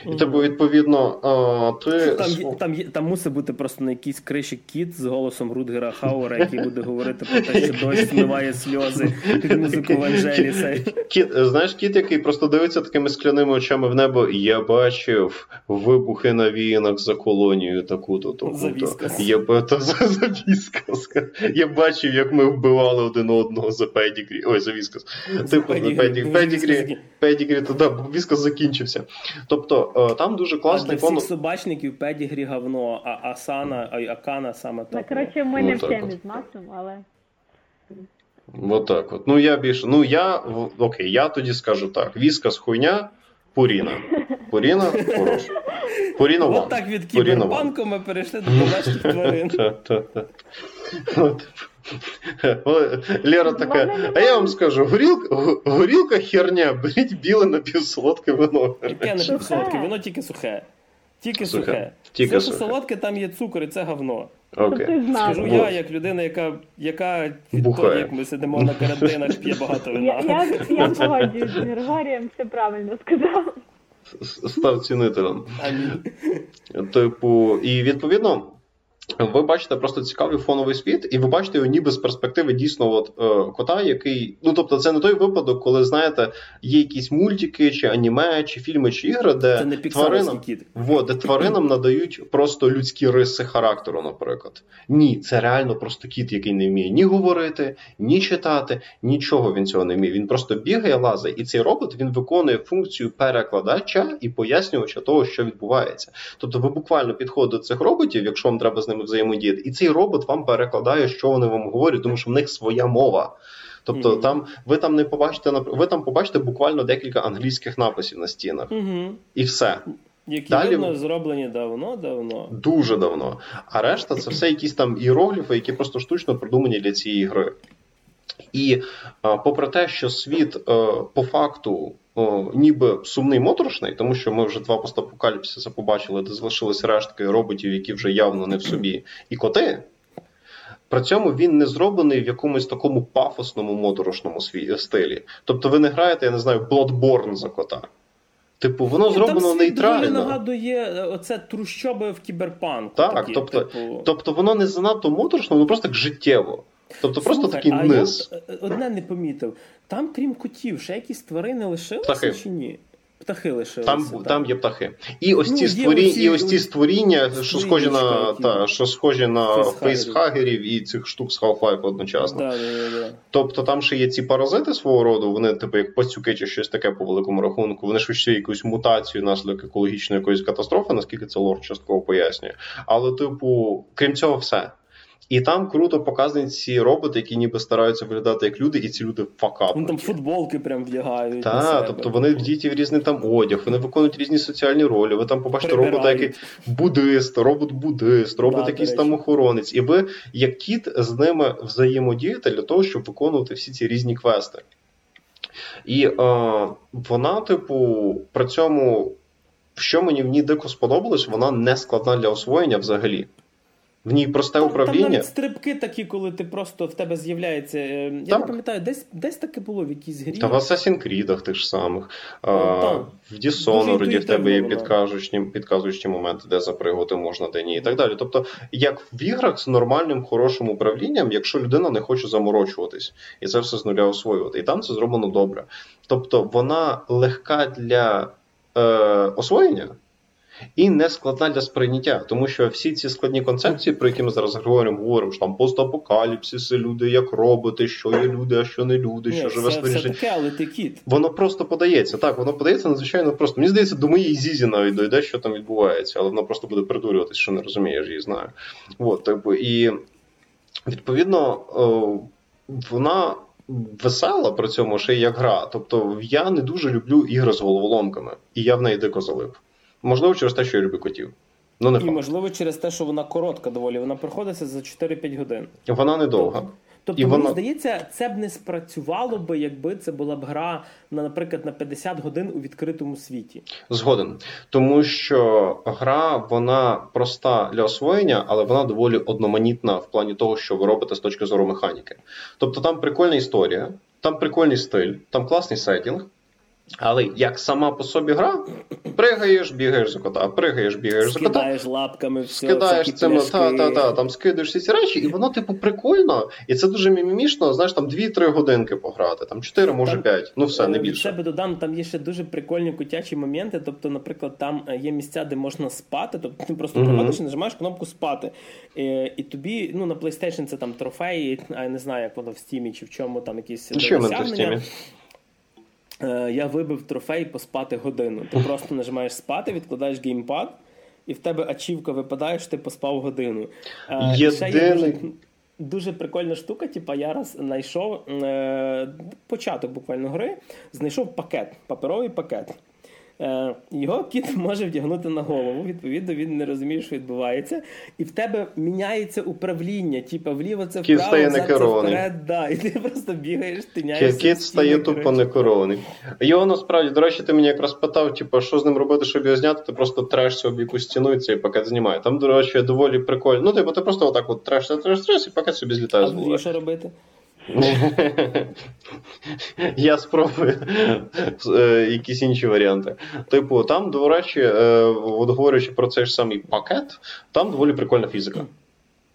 І mm-hmm. тебе, відповідно, ти... Там, є, там, є, там мусить бути просто на якійсь криші кіт з голосом Рутгера Хауера, який буде говорити про те, що дощ змиває сльози під музику Ванжеліса. Кіт, знаєш, кіт, який просто дивиться такими скляними очами в небо. Я бачив вибухи на війнах за колонією таку-то, таку-то. Завіскас. Я, та, за, завіскас. Я бачив, як ми вбивали один одного за педігрі. Ой, завіскас. Типу, за педігрі. Педігрі, педігрі, то да, віскас закінчився. Тобто, там дуже класний фон. Для всіх собачників педігрі говно, а Асана, а Акана саме так. Ну, коротше, ми не в темі з Максом, але... Вот так от. Ну, я більше... Ну, я... Окей, я тоді скажу так. Віскас хуйня, Пуріна. Пуріна хорош. Пуріна вон. От так від кіберпанку ми перейшли до домашніх тварин. Так-так-так. Лера така, а я вам скажу, горілка, горілка херня, беріть біле напівсолодке вино. Яке напівсолодке? Вино тільки сухе. Тільки сухе. сухе. Тільки сухе. Солодке, там є цукор і це говно. Okay. Скажу я, як людина, яка, яка відтоді, як ми сидимо на карантинах, п'є багато вина. Я, я, я погоджуюсь з Григорієм, все правильно сказав. Став цінителем. Типу, і відповідно, ви бачите просто цікавий фоновий світ, і ви бачите його ніби з перспективи дійсно от, е, кота, який... Ну, тобто, це не той випадок, коли, знаєте, є якісь мультики, чи аніме, чи фільми, чи ігри, де, тваринам, во, де тваринам надають просто людські риси характеру, наприклад. Ні, це реально просто кіт, який не вміє ні говорити, ні читати, нічого він цього не вміє. Він просто бігає, лазає, і цей робот, він виконує функцію перекладача і пояснювача того, що відбувається. Тобто, ви буквально підходите до цих роботів, якщо вам треба з ним взаємодіяти. І цей робот вам перекладає, що вони вам говорять, тому що в них своя мова. Тобто mm-hmm. там ви там не побачите, ви там побачите буквально декілька англійських написів на стінах. Mm-hmm. І все. Які далі зроблені давно-давно. Дуже давно. А решта це все якісь там іерогліфи, які просто штучно придумані для цієї гри. І а, попри те, що світ а, по факту О, ніби сумний, моторошний, тому що ми вже два постапокаліпсиса побачили, де залишились рештки роботів, які вже явно не в собі, і коти. При цьому він не зроблений в якомусь такому пафосному, моторошному сві... стилі. Тобто ви не граєте, я не знаю, Bloodborne за кота. Типу, воно зроблено нейтрально. Там світ нагадує оце трущоби в кіберпанку. Так, такі, тобто, типу... тобто воно не занадто моторошно, воно просто так життєво. Тобто просто Слухай, такий низ. Я одне не помітив. Там, крім котів, ще якісь тварини лишилися птахи. Чи ні? Птахи лишилися. Там, так. там є птахи. І ось ну, ці створіння, оці, і ось ці створіння, що схожі на, та, що схожі на фейсхагерів і цих штук з Half-Life одночасно. Да, да, да. Тобто там ще є ці паразити свого роду, вони типу як пацюки чи щось таке по великому рахунку, вони швидше якусь мутацію наслідок екологічної якоїсь катастрофи, наскільки це лор частково пояснює. Але типу, крім цього все. І там круто показані ці роботи, які ніби стараються виглядати як люди, і ці люди факапи. Вони там футболки прям вдягають. Так, тобто вони вдіті в різний там одяг, вони виконують різні соціальні ролі. Ви там побачите робота, який буддист, робот-буддист, робот да, якийсь там охоронець. І ви, як кіт, з ними взаємодієте для того, щоб виконувати всі ці різні квести. І е, вона, типу, при цьому... що мені в ній дико сподобалось, вона не складна для освоєння взагалі. В ній просте там, управління. Там навіть стрибки такі, коли ти просто в тебе з'являється... Я так. не пам'ятаю, десь, десь таке було в якійсь грі. Та в Assassin's Creed'ах тих ж самих. А, а, в Dishonored'і в тебе є підказуючі, підказуючі моменти, де запригувати можна, де ні, і так далі. Тобто, як в іграх з нормальним, хорошим управлінням, якщо людина не хоче заморочуватись і це все з нуля освоювати. І там це зроблено добре. Тобто, вона легка для е, освоєння, і не складна для сприйняття, тому що всі ці складні концепції, про які ми зараз говоримо, говоримо, що там постапокаліпсиси, люди як роботи, що є люди, а що не люди, що Ні, живе споріження. Воно просто подається, так, воно подається надзвичайно просто. Мені здається, до моєї Зізі навіть дойде, що там відбувається, але вона просто буде придурюватись, що не розуміє, я ж її знаю. От, так би, і відповідно вона весела при цьому ще й як гра. Тобто я не дуже люблю ігри з головоломками, і я в неї дико залип. Можливо, через те, що я люблю котів. Ну, не і, факт. можливо, через те, що вона коротка доволі. Вона проходиться за чотири-п'ять годин. Вона недовга. Тобто, і мені вона... здається, це б не спрацювало би, якби це була б гра, на, наприклад, на п'ятдесят годин у відкритому світі. Згоден. Тому що гра, вона проста для освоєння, але вона доволі одноманітна в плані того, що ви робите з точки зору механіки. Тобто, там прикольна історія, там прикольний стиль, там класний сеттінг. Але як сама по собі гра, пригаєш, бігаєш за кота, пригаєш, бігаєш за кота. Скидаєш лапками все, скидаєш цим, та-та-та, там скидаєш всі ці речі, і воно, типу, прикольно, і це дуже мімімішно, знаєш, там дві-три годинки пограти, там чотири, може п'ять, ну все, не більше. Я себе додам, там є ще дуже прикольні котячі моменти, тобто, наприклад, там є місця, де можна спати, тобто ти просто mm-hmm. проводиш і нажимаєш кнопку спати, і, і тобі, ну, на PlayStation це там трофеї, а я не знаю, як воно в Steam чи в чому, там якісь досягнення. Я вибив трофей поспати годину. Ти просто нажимаєш спати, відкладаєш геймпад, і в тебе ачівка випадає, що ти поспав годину. Єдиний... Дуже прикольна штука, типу, я раз знайшов початок буквально гри, знайшов пакет, паперовий пакет. Його кіт може вдягнути на голову, відповідно, він не розуміє, що відбувається, і в тебе міняється управління, типу, вліво це вправо, це вперед, да, і ти просто бігаєш, тиняєш. Кіт, кіт стає тупо некерований. Його, насправді, до речі, ти мені якраз питав, типу, що з ним робити, щоб його зняти, ти просто трешся об якусь стіну і цей пакет знімає. Там, до речі, доволі прикольно. Ну, типу, ти просто отак от трешся, трешся, треш, і пакет собі злітає з голови. А вліво що робити? Я спробую якісь інші варіанти. Типу, там, до речі, от говорячи про цей ж самий пакет, там доволі прикольна фізика.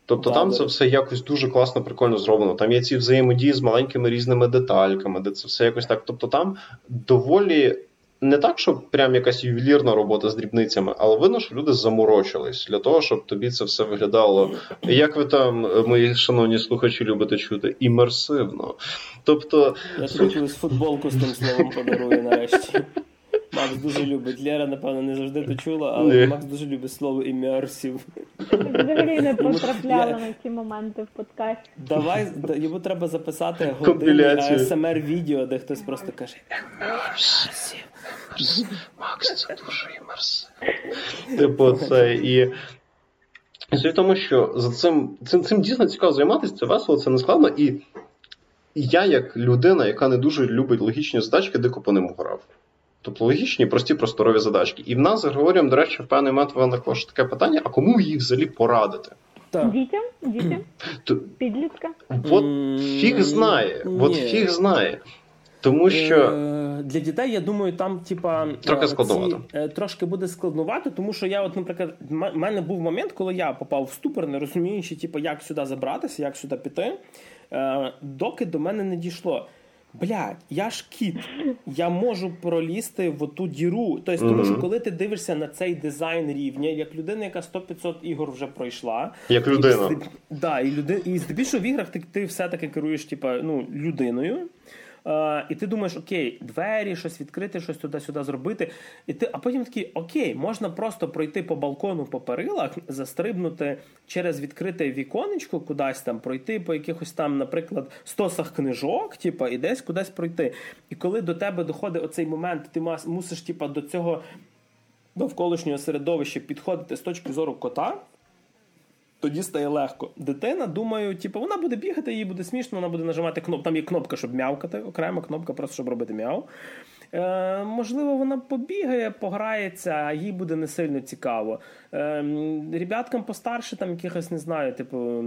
Тобто да, там це все якось дуже класно, прикольно зроблено. Там є ці взаємодії з маленькими різними детальками, де це все якось так. Тобто там доволі не так, що прям якась ювелірна робота з дрібницями, але видно, що люди заморочились для того, щоб тобі це все виглядало, як ви там, мої шановні слухачі, любите чути, імерсивно. Тобто... Я хотів футболку з тим словом подарую нарешті. Макс дуже любить. Лера, напевно, не завжди то чула, але Макс дуже любить слово імерсів. Взагалі не потрапляла на ці моменти в подкасті. Давай, йому треба записати годинні ей ес ем ар-відео, де хтось просто каже «імерсів». Макс, це дуже імерсивно. Типу, це і... І в тому, що за цим, цим, цим дійсно цікаво займатися, це весело, це не складно, і я, як людина, яка не дуже любить логічні задачки, дико по ним грав. Тобто логічні, прості, просторові задачки. І в нас, Григорієм, до речі, в певний момент виникло ж таке питання, а кому їх взагалі порадити? Так. Дітям? Дітям? Підлітка? От фіг знає, от фіг знає. Тому що для дітей, я думаю, там типа трохи складновато. Ці, трошки буде складновато, тому що я, от, наприклад, в мене був момент, коли я попав в ступор, не розуміючи, типу, як сюди забратися, як сюди піти, доки до мене не дійшло. Блядь, я ж кіт, я можу пролізти в оту діру. Тобто, тому що коли ти дивишся на цей дизайн рівня, як людина, яка сто-п'ятсот ігор вже пройшла. Як людина. Так, і, да, і, люди, і здебільшого в іграх ти, ти все-таки керуєш типа, ну, людиною. Uh, і ти думаєш, окей, двері, щось відкрити, щось туди-сюди зробити. І ти, а потім такий, окей, можна просто пройти по балкону, по перилах, застрибнути через відкрите віконечко кудись там, пройти по якихось там, наприклад, стосах книжок, типу, і десь кудись пройти. І коли до тебе доходить оцей момент, ти мусиш типу, до цього довколишнього середовища підходити з точки зору кота, тоді стає легко. Дитина, думаю, типу, вона буде бігати, їй буде смішно, вона буде нажимати кнопку. Там є кнопка, щоб м'явкати, окрема кнопка, просто щоб робити м'яу. Е, можливо, вона побігає, пограється, а їй буде не сильно цікаво. Е, ребяткам постарше, там якихось, не знаю, типу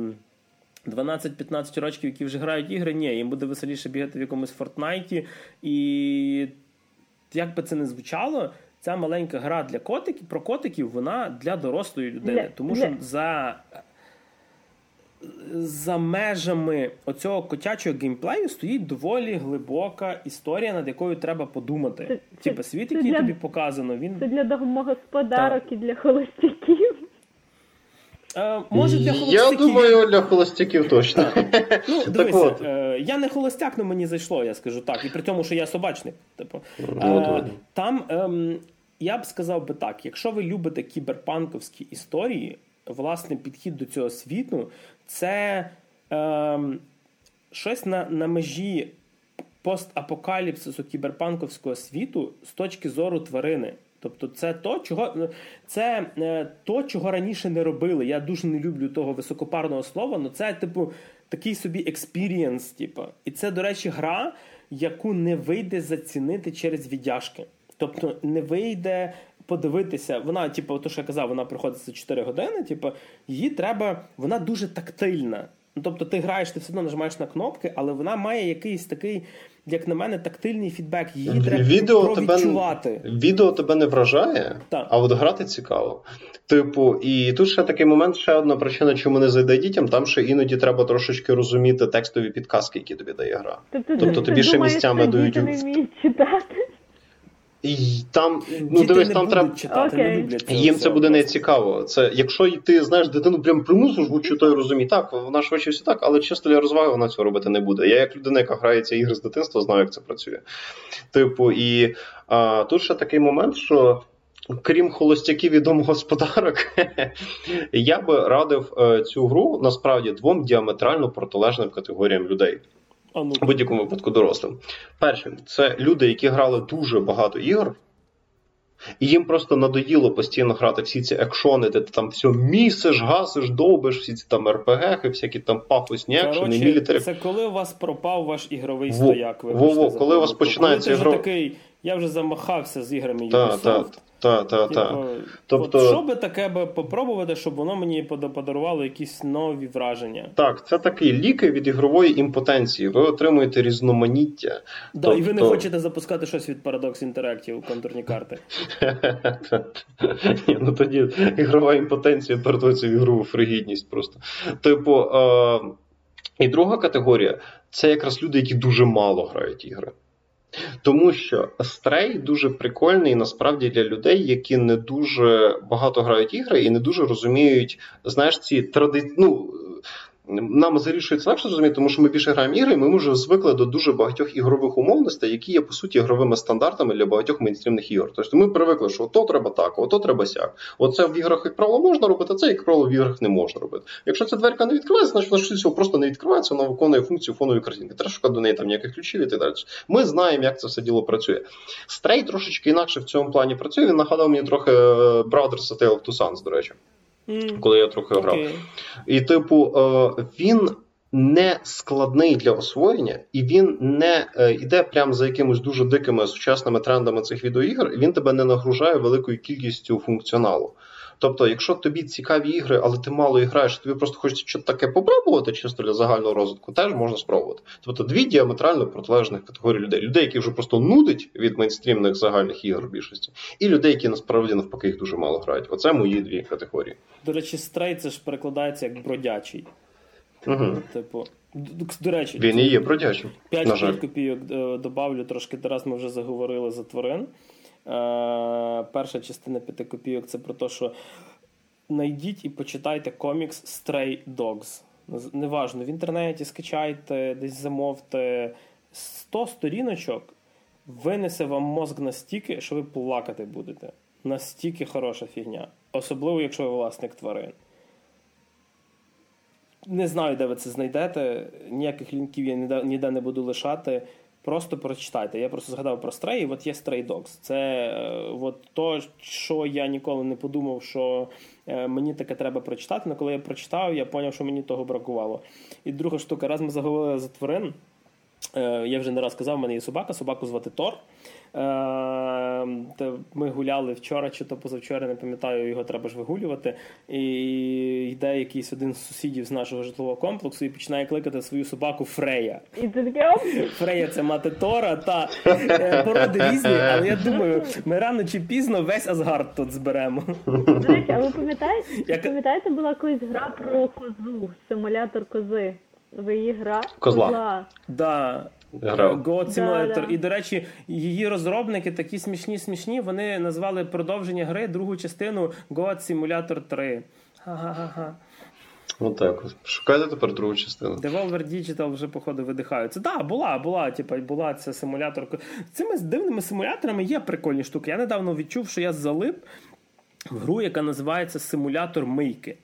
дванадцять-п'ятнадцять років, які вже грають ігри, ні, їм буде веселіше бігати в якомусь Фортнайті. І як би це не звучало, ця маленька гра для котиків, про котиків, вона для дорослої людини. Не, тому що не. за... за межами оцього котячого геймплею стоїть доволі глибока історія, над якою треба подумати. Типу світ, який для... тобі показано, він... Це для домогосподарок і для холостяків. Е, може, для холостяків... Я думаю, для холостяків точно. Ну, дивися, е, я не холостяк, але мені зайшло, я скажу так. І при тому, що я собачник. Типу. Е, там, е, я б сказав би так, якщо ви любите кіберпанковські історії, власне, підхід до цього світу, це е, щось на, на межі постапокаліпсису кіберпанковського світу з точки зору тварини. Тобто це то, чого, це, е, то, чого раніше не робили. Я дуже не люблю того високопарного слова, але це типу такий собі експірієнс. Типу. І це, до речі, гра, яку не вийде зацінити через віддяжки. Тобто не вийде подивитися, вона, типу, то, що я казав, вона проходить за чотири години, типу, її треба, вона дуже тактильна. Ну, тобто ти граєш, ти все одно нажимаєш на кнопки, але вона має якийсь такий, як на мене, тактильний фідбек. Її треба відео провідчувати. Тебе, відео тебе не вражає, так. А от грати цікаво. Типу, і тут ще такий момент, ще одна причина, чому не зайде дітям, там ще іноді треба трошечки розуміти текстові підказки, які тобі дає гра. Тобто, тобто тобі ще місцями дають... Ти думаєш, читати? І там, ну діти дивись, там треба читати, okay. Не люблять цього. Їм це буде не цікаво. Це якщо ти, знаєш, дитину прям примусиш будь-що той розумій, так, вона швидше все так, але чисто для розваги вона цього робити не буде. Я як людина, яка грає ці ігри з дитинства, знаю, як це працює. Типу, і а, тут ще такий момент, що крім холостяків і домогосподарок, я би радив цю гру, насправді, двом діаметрально протилежним категоріям людей. В будь-якому випадку дорослим. Першим, це люди, які грали дуже багато ігор, і їм просто надоїло постійно грати всі ці екшони, де ти там все місиш, гасиш, довбиш, всі ці там РПГ-хи, всякі там пафосні екшони, мілітарі. Це коли у вас пропав ваш ігровий во, стояк. Во-во, коли, коли у вас починається ігра... такий, я вже замахався з іграми Ubisoft. Так, так, так, так. Тобто... Що би таке би попробувати, щоб воно мені подарувало якісь нові враження? Так, це такі ліки від ігрової імпотенції. Ви отримуєте різноманіття. Так, да, тобто... і ви не хочете запускати щось від Paradox Interactive, контурні карти. Ну тоді ігрова імпотенція перетворюється в ігрову фригідність просто. Типу, і друга категорія, це якраз люди, які дуже мало грають ігри. Тому що Stray дуже прикольний насправді для людей, які не дуже багато грають ігри і не дуже розуміють, знаєш, ці традиції, ну, нам зарішується легше зрозуміти, тому що ми більше граємо ігри, і ми вже звикли до дуже багатьох ігрових умовностей, які є, по суті, ігровими стандартами для багатьох мейнстрімних ігор. Тобто ми привикли, що ото треба так, ото треба сяк. Оце в іграх, як правило, можна робити, а це, як правило, в іграх не можна робити. Якщо ця дверка не відкривається, значить вона щось просто не відкривається, вона виконує функцію фонової картинки. Треба шукати до неї там ніяких ключів і так далі. Ми знаємо, як це все діло працює. Stray трошечки інакше в цьому плані працює. Він нагадав мені трохи Brothers: A Tale of Two Sons, до речі. Mm. Коли я трохи okay. грав. І, типу, він не складний для освоєння, і він не йде прямо за якимось дуже дикими сучасними трендами цих відеоігр, і він тебе не нагружає великою кількістю функціоналу. Тобто, якщо тобі цікаві ігри, але ти мало граєш, тобі просто хочеться щось таке попробувати, чисто для загального розвитку, теж можна спробувати. Тобто, дві діаметрально протилежних категорій людей. Людей, які вже просто нудить від мейнстрімних загальних ігор в більшості, і людей, які насправді навпаки їх дуже мало грають. Оце мої дві категорії. До речі, Stray це ж перекладається як бродячий. Угу. Типу, до речі, він і є бродячим. п'ять копійок добавлю трошки, зараз ми вже заговорили за тварин. Uh, перша частина п'яти копійок це про те, що найдіть і почитайте комікс Stray Dogs. Неважно, в інтернеті скачайте, десь замовте сто сторіночок, винесе вам мозк настільки, що ви плакати будете. Настільки хороша фігня. Особливо, якщо ви власник тварин. Не знаю, де ви це знайдете, ніяких лінків я ніде, ніде не буду лишати. Просто прочитайте. Я просто згадав про Stray, і от є Stray Dogs. Це е, от то, що я ніколи не подумав, що е, мені таке треба прочитати, але коли я прочитав, я зрозумів, що мені того бракувало. І друга штука, раз ми заговорили за тварин, Я вже не раз казав, в мене є собака, собаку звати Тор. Ми гуляли вчора чи то позавчора, не пам'ятаю, його треба ж вигулювати. І йде якийсь один з сусідів з нашого житлового комплексу і починає кликати свою собаку Фрея. І це таке? Фрея – це мати Тора, та породи різні, але я думаю, ми рано чи пізно весь Асгард тут зберемо. До речі, а ви пам'ятаєте, Як... пам'ятаєте, була колись гра про козу, симулятор кози? Ви її гра? Козла. Козла. Да. Goat Simulator. Да, да. І, до речі, її розробники такі смішні-смішні, вони назвали продовження гри, другу частину Goat Simulator три. Ха-ха-ха. От так. Шукайте тепер другу частину. Devolver Digital вже, походу, видихаються. Так, да, була, була, типа, була ця симулятор. Цими дивними симуляторами є прикольні штуки. Я недавно відчув, що я залип в гру, яка називається Симулятор мийки.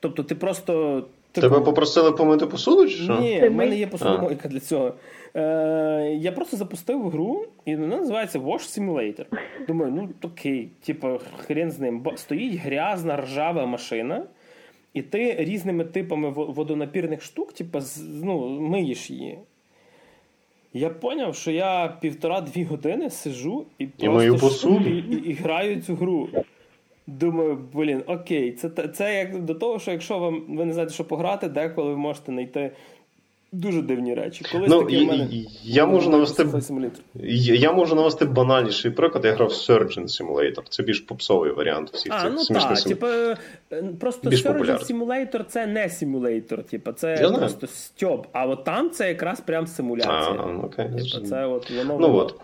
Тобто ти просто... Так... Тебе попросили помити посуду чи що? Ні, в мене є посудомийка для цього. Е, я просто запустив гру, і вона називається Wash Simulator. Думаю, ну окей, типу, хрен з ним. Бо стоїть грязна ржава машина, і ти різними типами водонапірних штук, типу, ну, миєш її. Я поняв, що я півтора-дві години сижу і просто і, і, і граю цю гру. Думаю, блін, окей, це, це як до того, що якщо вам, ви не знаєте, що пограти, деколи ви можете знайти дуже дивні речі. Колись ну, такі в мене... Я можу, навести, я, я можу навести банальніший приклад, я грав Surgeon Simulator, це більш попсовий варіант всіх а, цих ну, смішних сім... типу, просто Surgeon популярний. Simulator це не симулятор, типу, це я просто стьоб, а от там це якраз прям симуляція. А, окей. Типу, це от, воно ну от.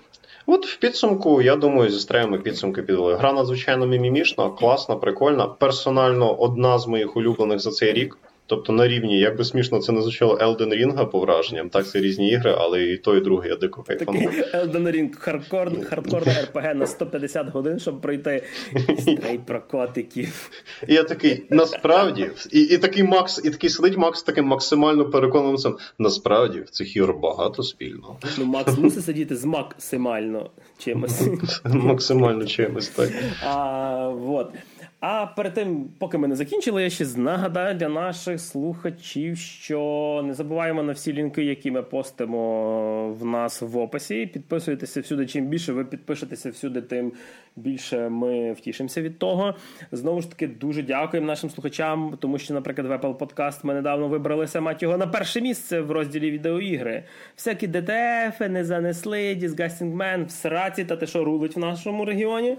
От в підсумку, я думаю, зістраємо підсумки підвели. Гра надзвичайно мімімішна, класна, прикольна. Персонально одна з моїх улюблених за цей рік. Тобто на рівні, як би смішно це не звучало, Elden Ring по враженням. Так, це різні ігри, але і той, і другий я дико кайфану. Такий Elden Ring, хардкорний ар пі джі на сто п'ятдесят годин, щоб пройти Stray про котиків. І я такий, насправді, і, і такий Макс, і такий сидить Макс таким максимально переконаним цим, насправді, в цих ігор багато спільного. Ну, Макс мусить сидіти з максимально чимось. Максимально чимось, так. А, вот. А перед тим, поки ми не закінчили, я ще нагадаю для наших слухачів, що не забуваємо на всі лінки, які ми постимо в нас в описі. Підписуйтеся всюди. Чим більше ви підпишетеся всюди, тим більше ми втішимося від того. Знову ж таки, дуже дякуємо нашим слухачам, тому що, наприклад, в Apple Podcast ми недавно вибралися, мать його, на перше місце в розділі відеоігри. Всякі ДТФи не занесли, Disgusting Man, в сраці, та те, що рулить в нашому регіоні.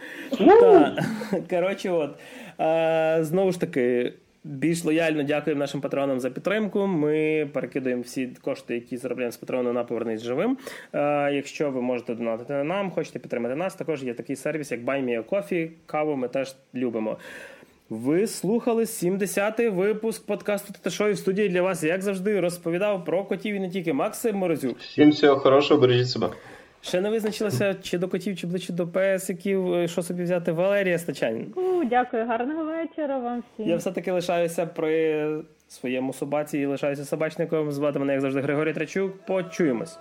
Та, коротше, от. Знову ж таки, більш лояльно дякуємо нашим патронам за підтримку. Ми перекидаємо всі кошти, які заробляємо з патрону, на «Повернись живим». Якщо ви можете донатити нам, хочете підтримати нас, також є такий сервіс, як Buy Me a Coffee. Каву ми теж любимо. Ви слухали сімдесятий випуск подкасту «Та ти що?», і в студії для вас, як завжди, розповідав про котів і не тільки Максим Морозюк. Всім всього хорошого, бережіть себе. Ще не визначилася, чи до котів, чи ближче до песиків, що собі взяти, Валерія Стачанін. У, дякую, гарного вечора вам всім. Я все-таки лишаюся при своєму собаці і лишаюся собачником. Звати мене, як завжди, Григорій Тречук. Почуємось.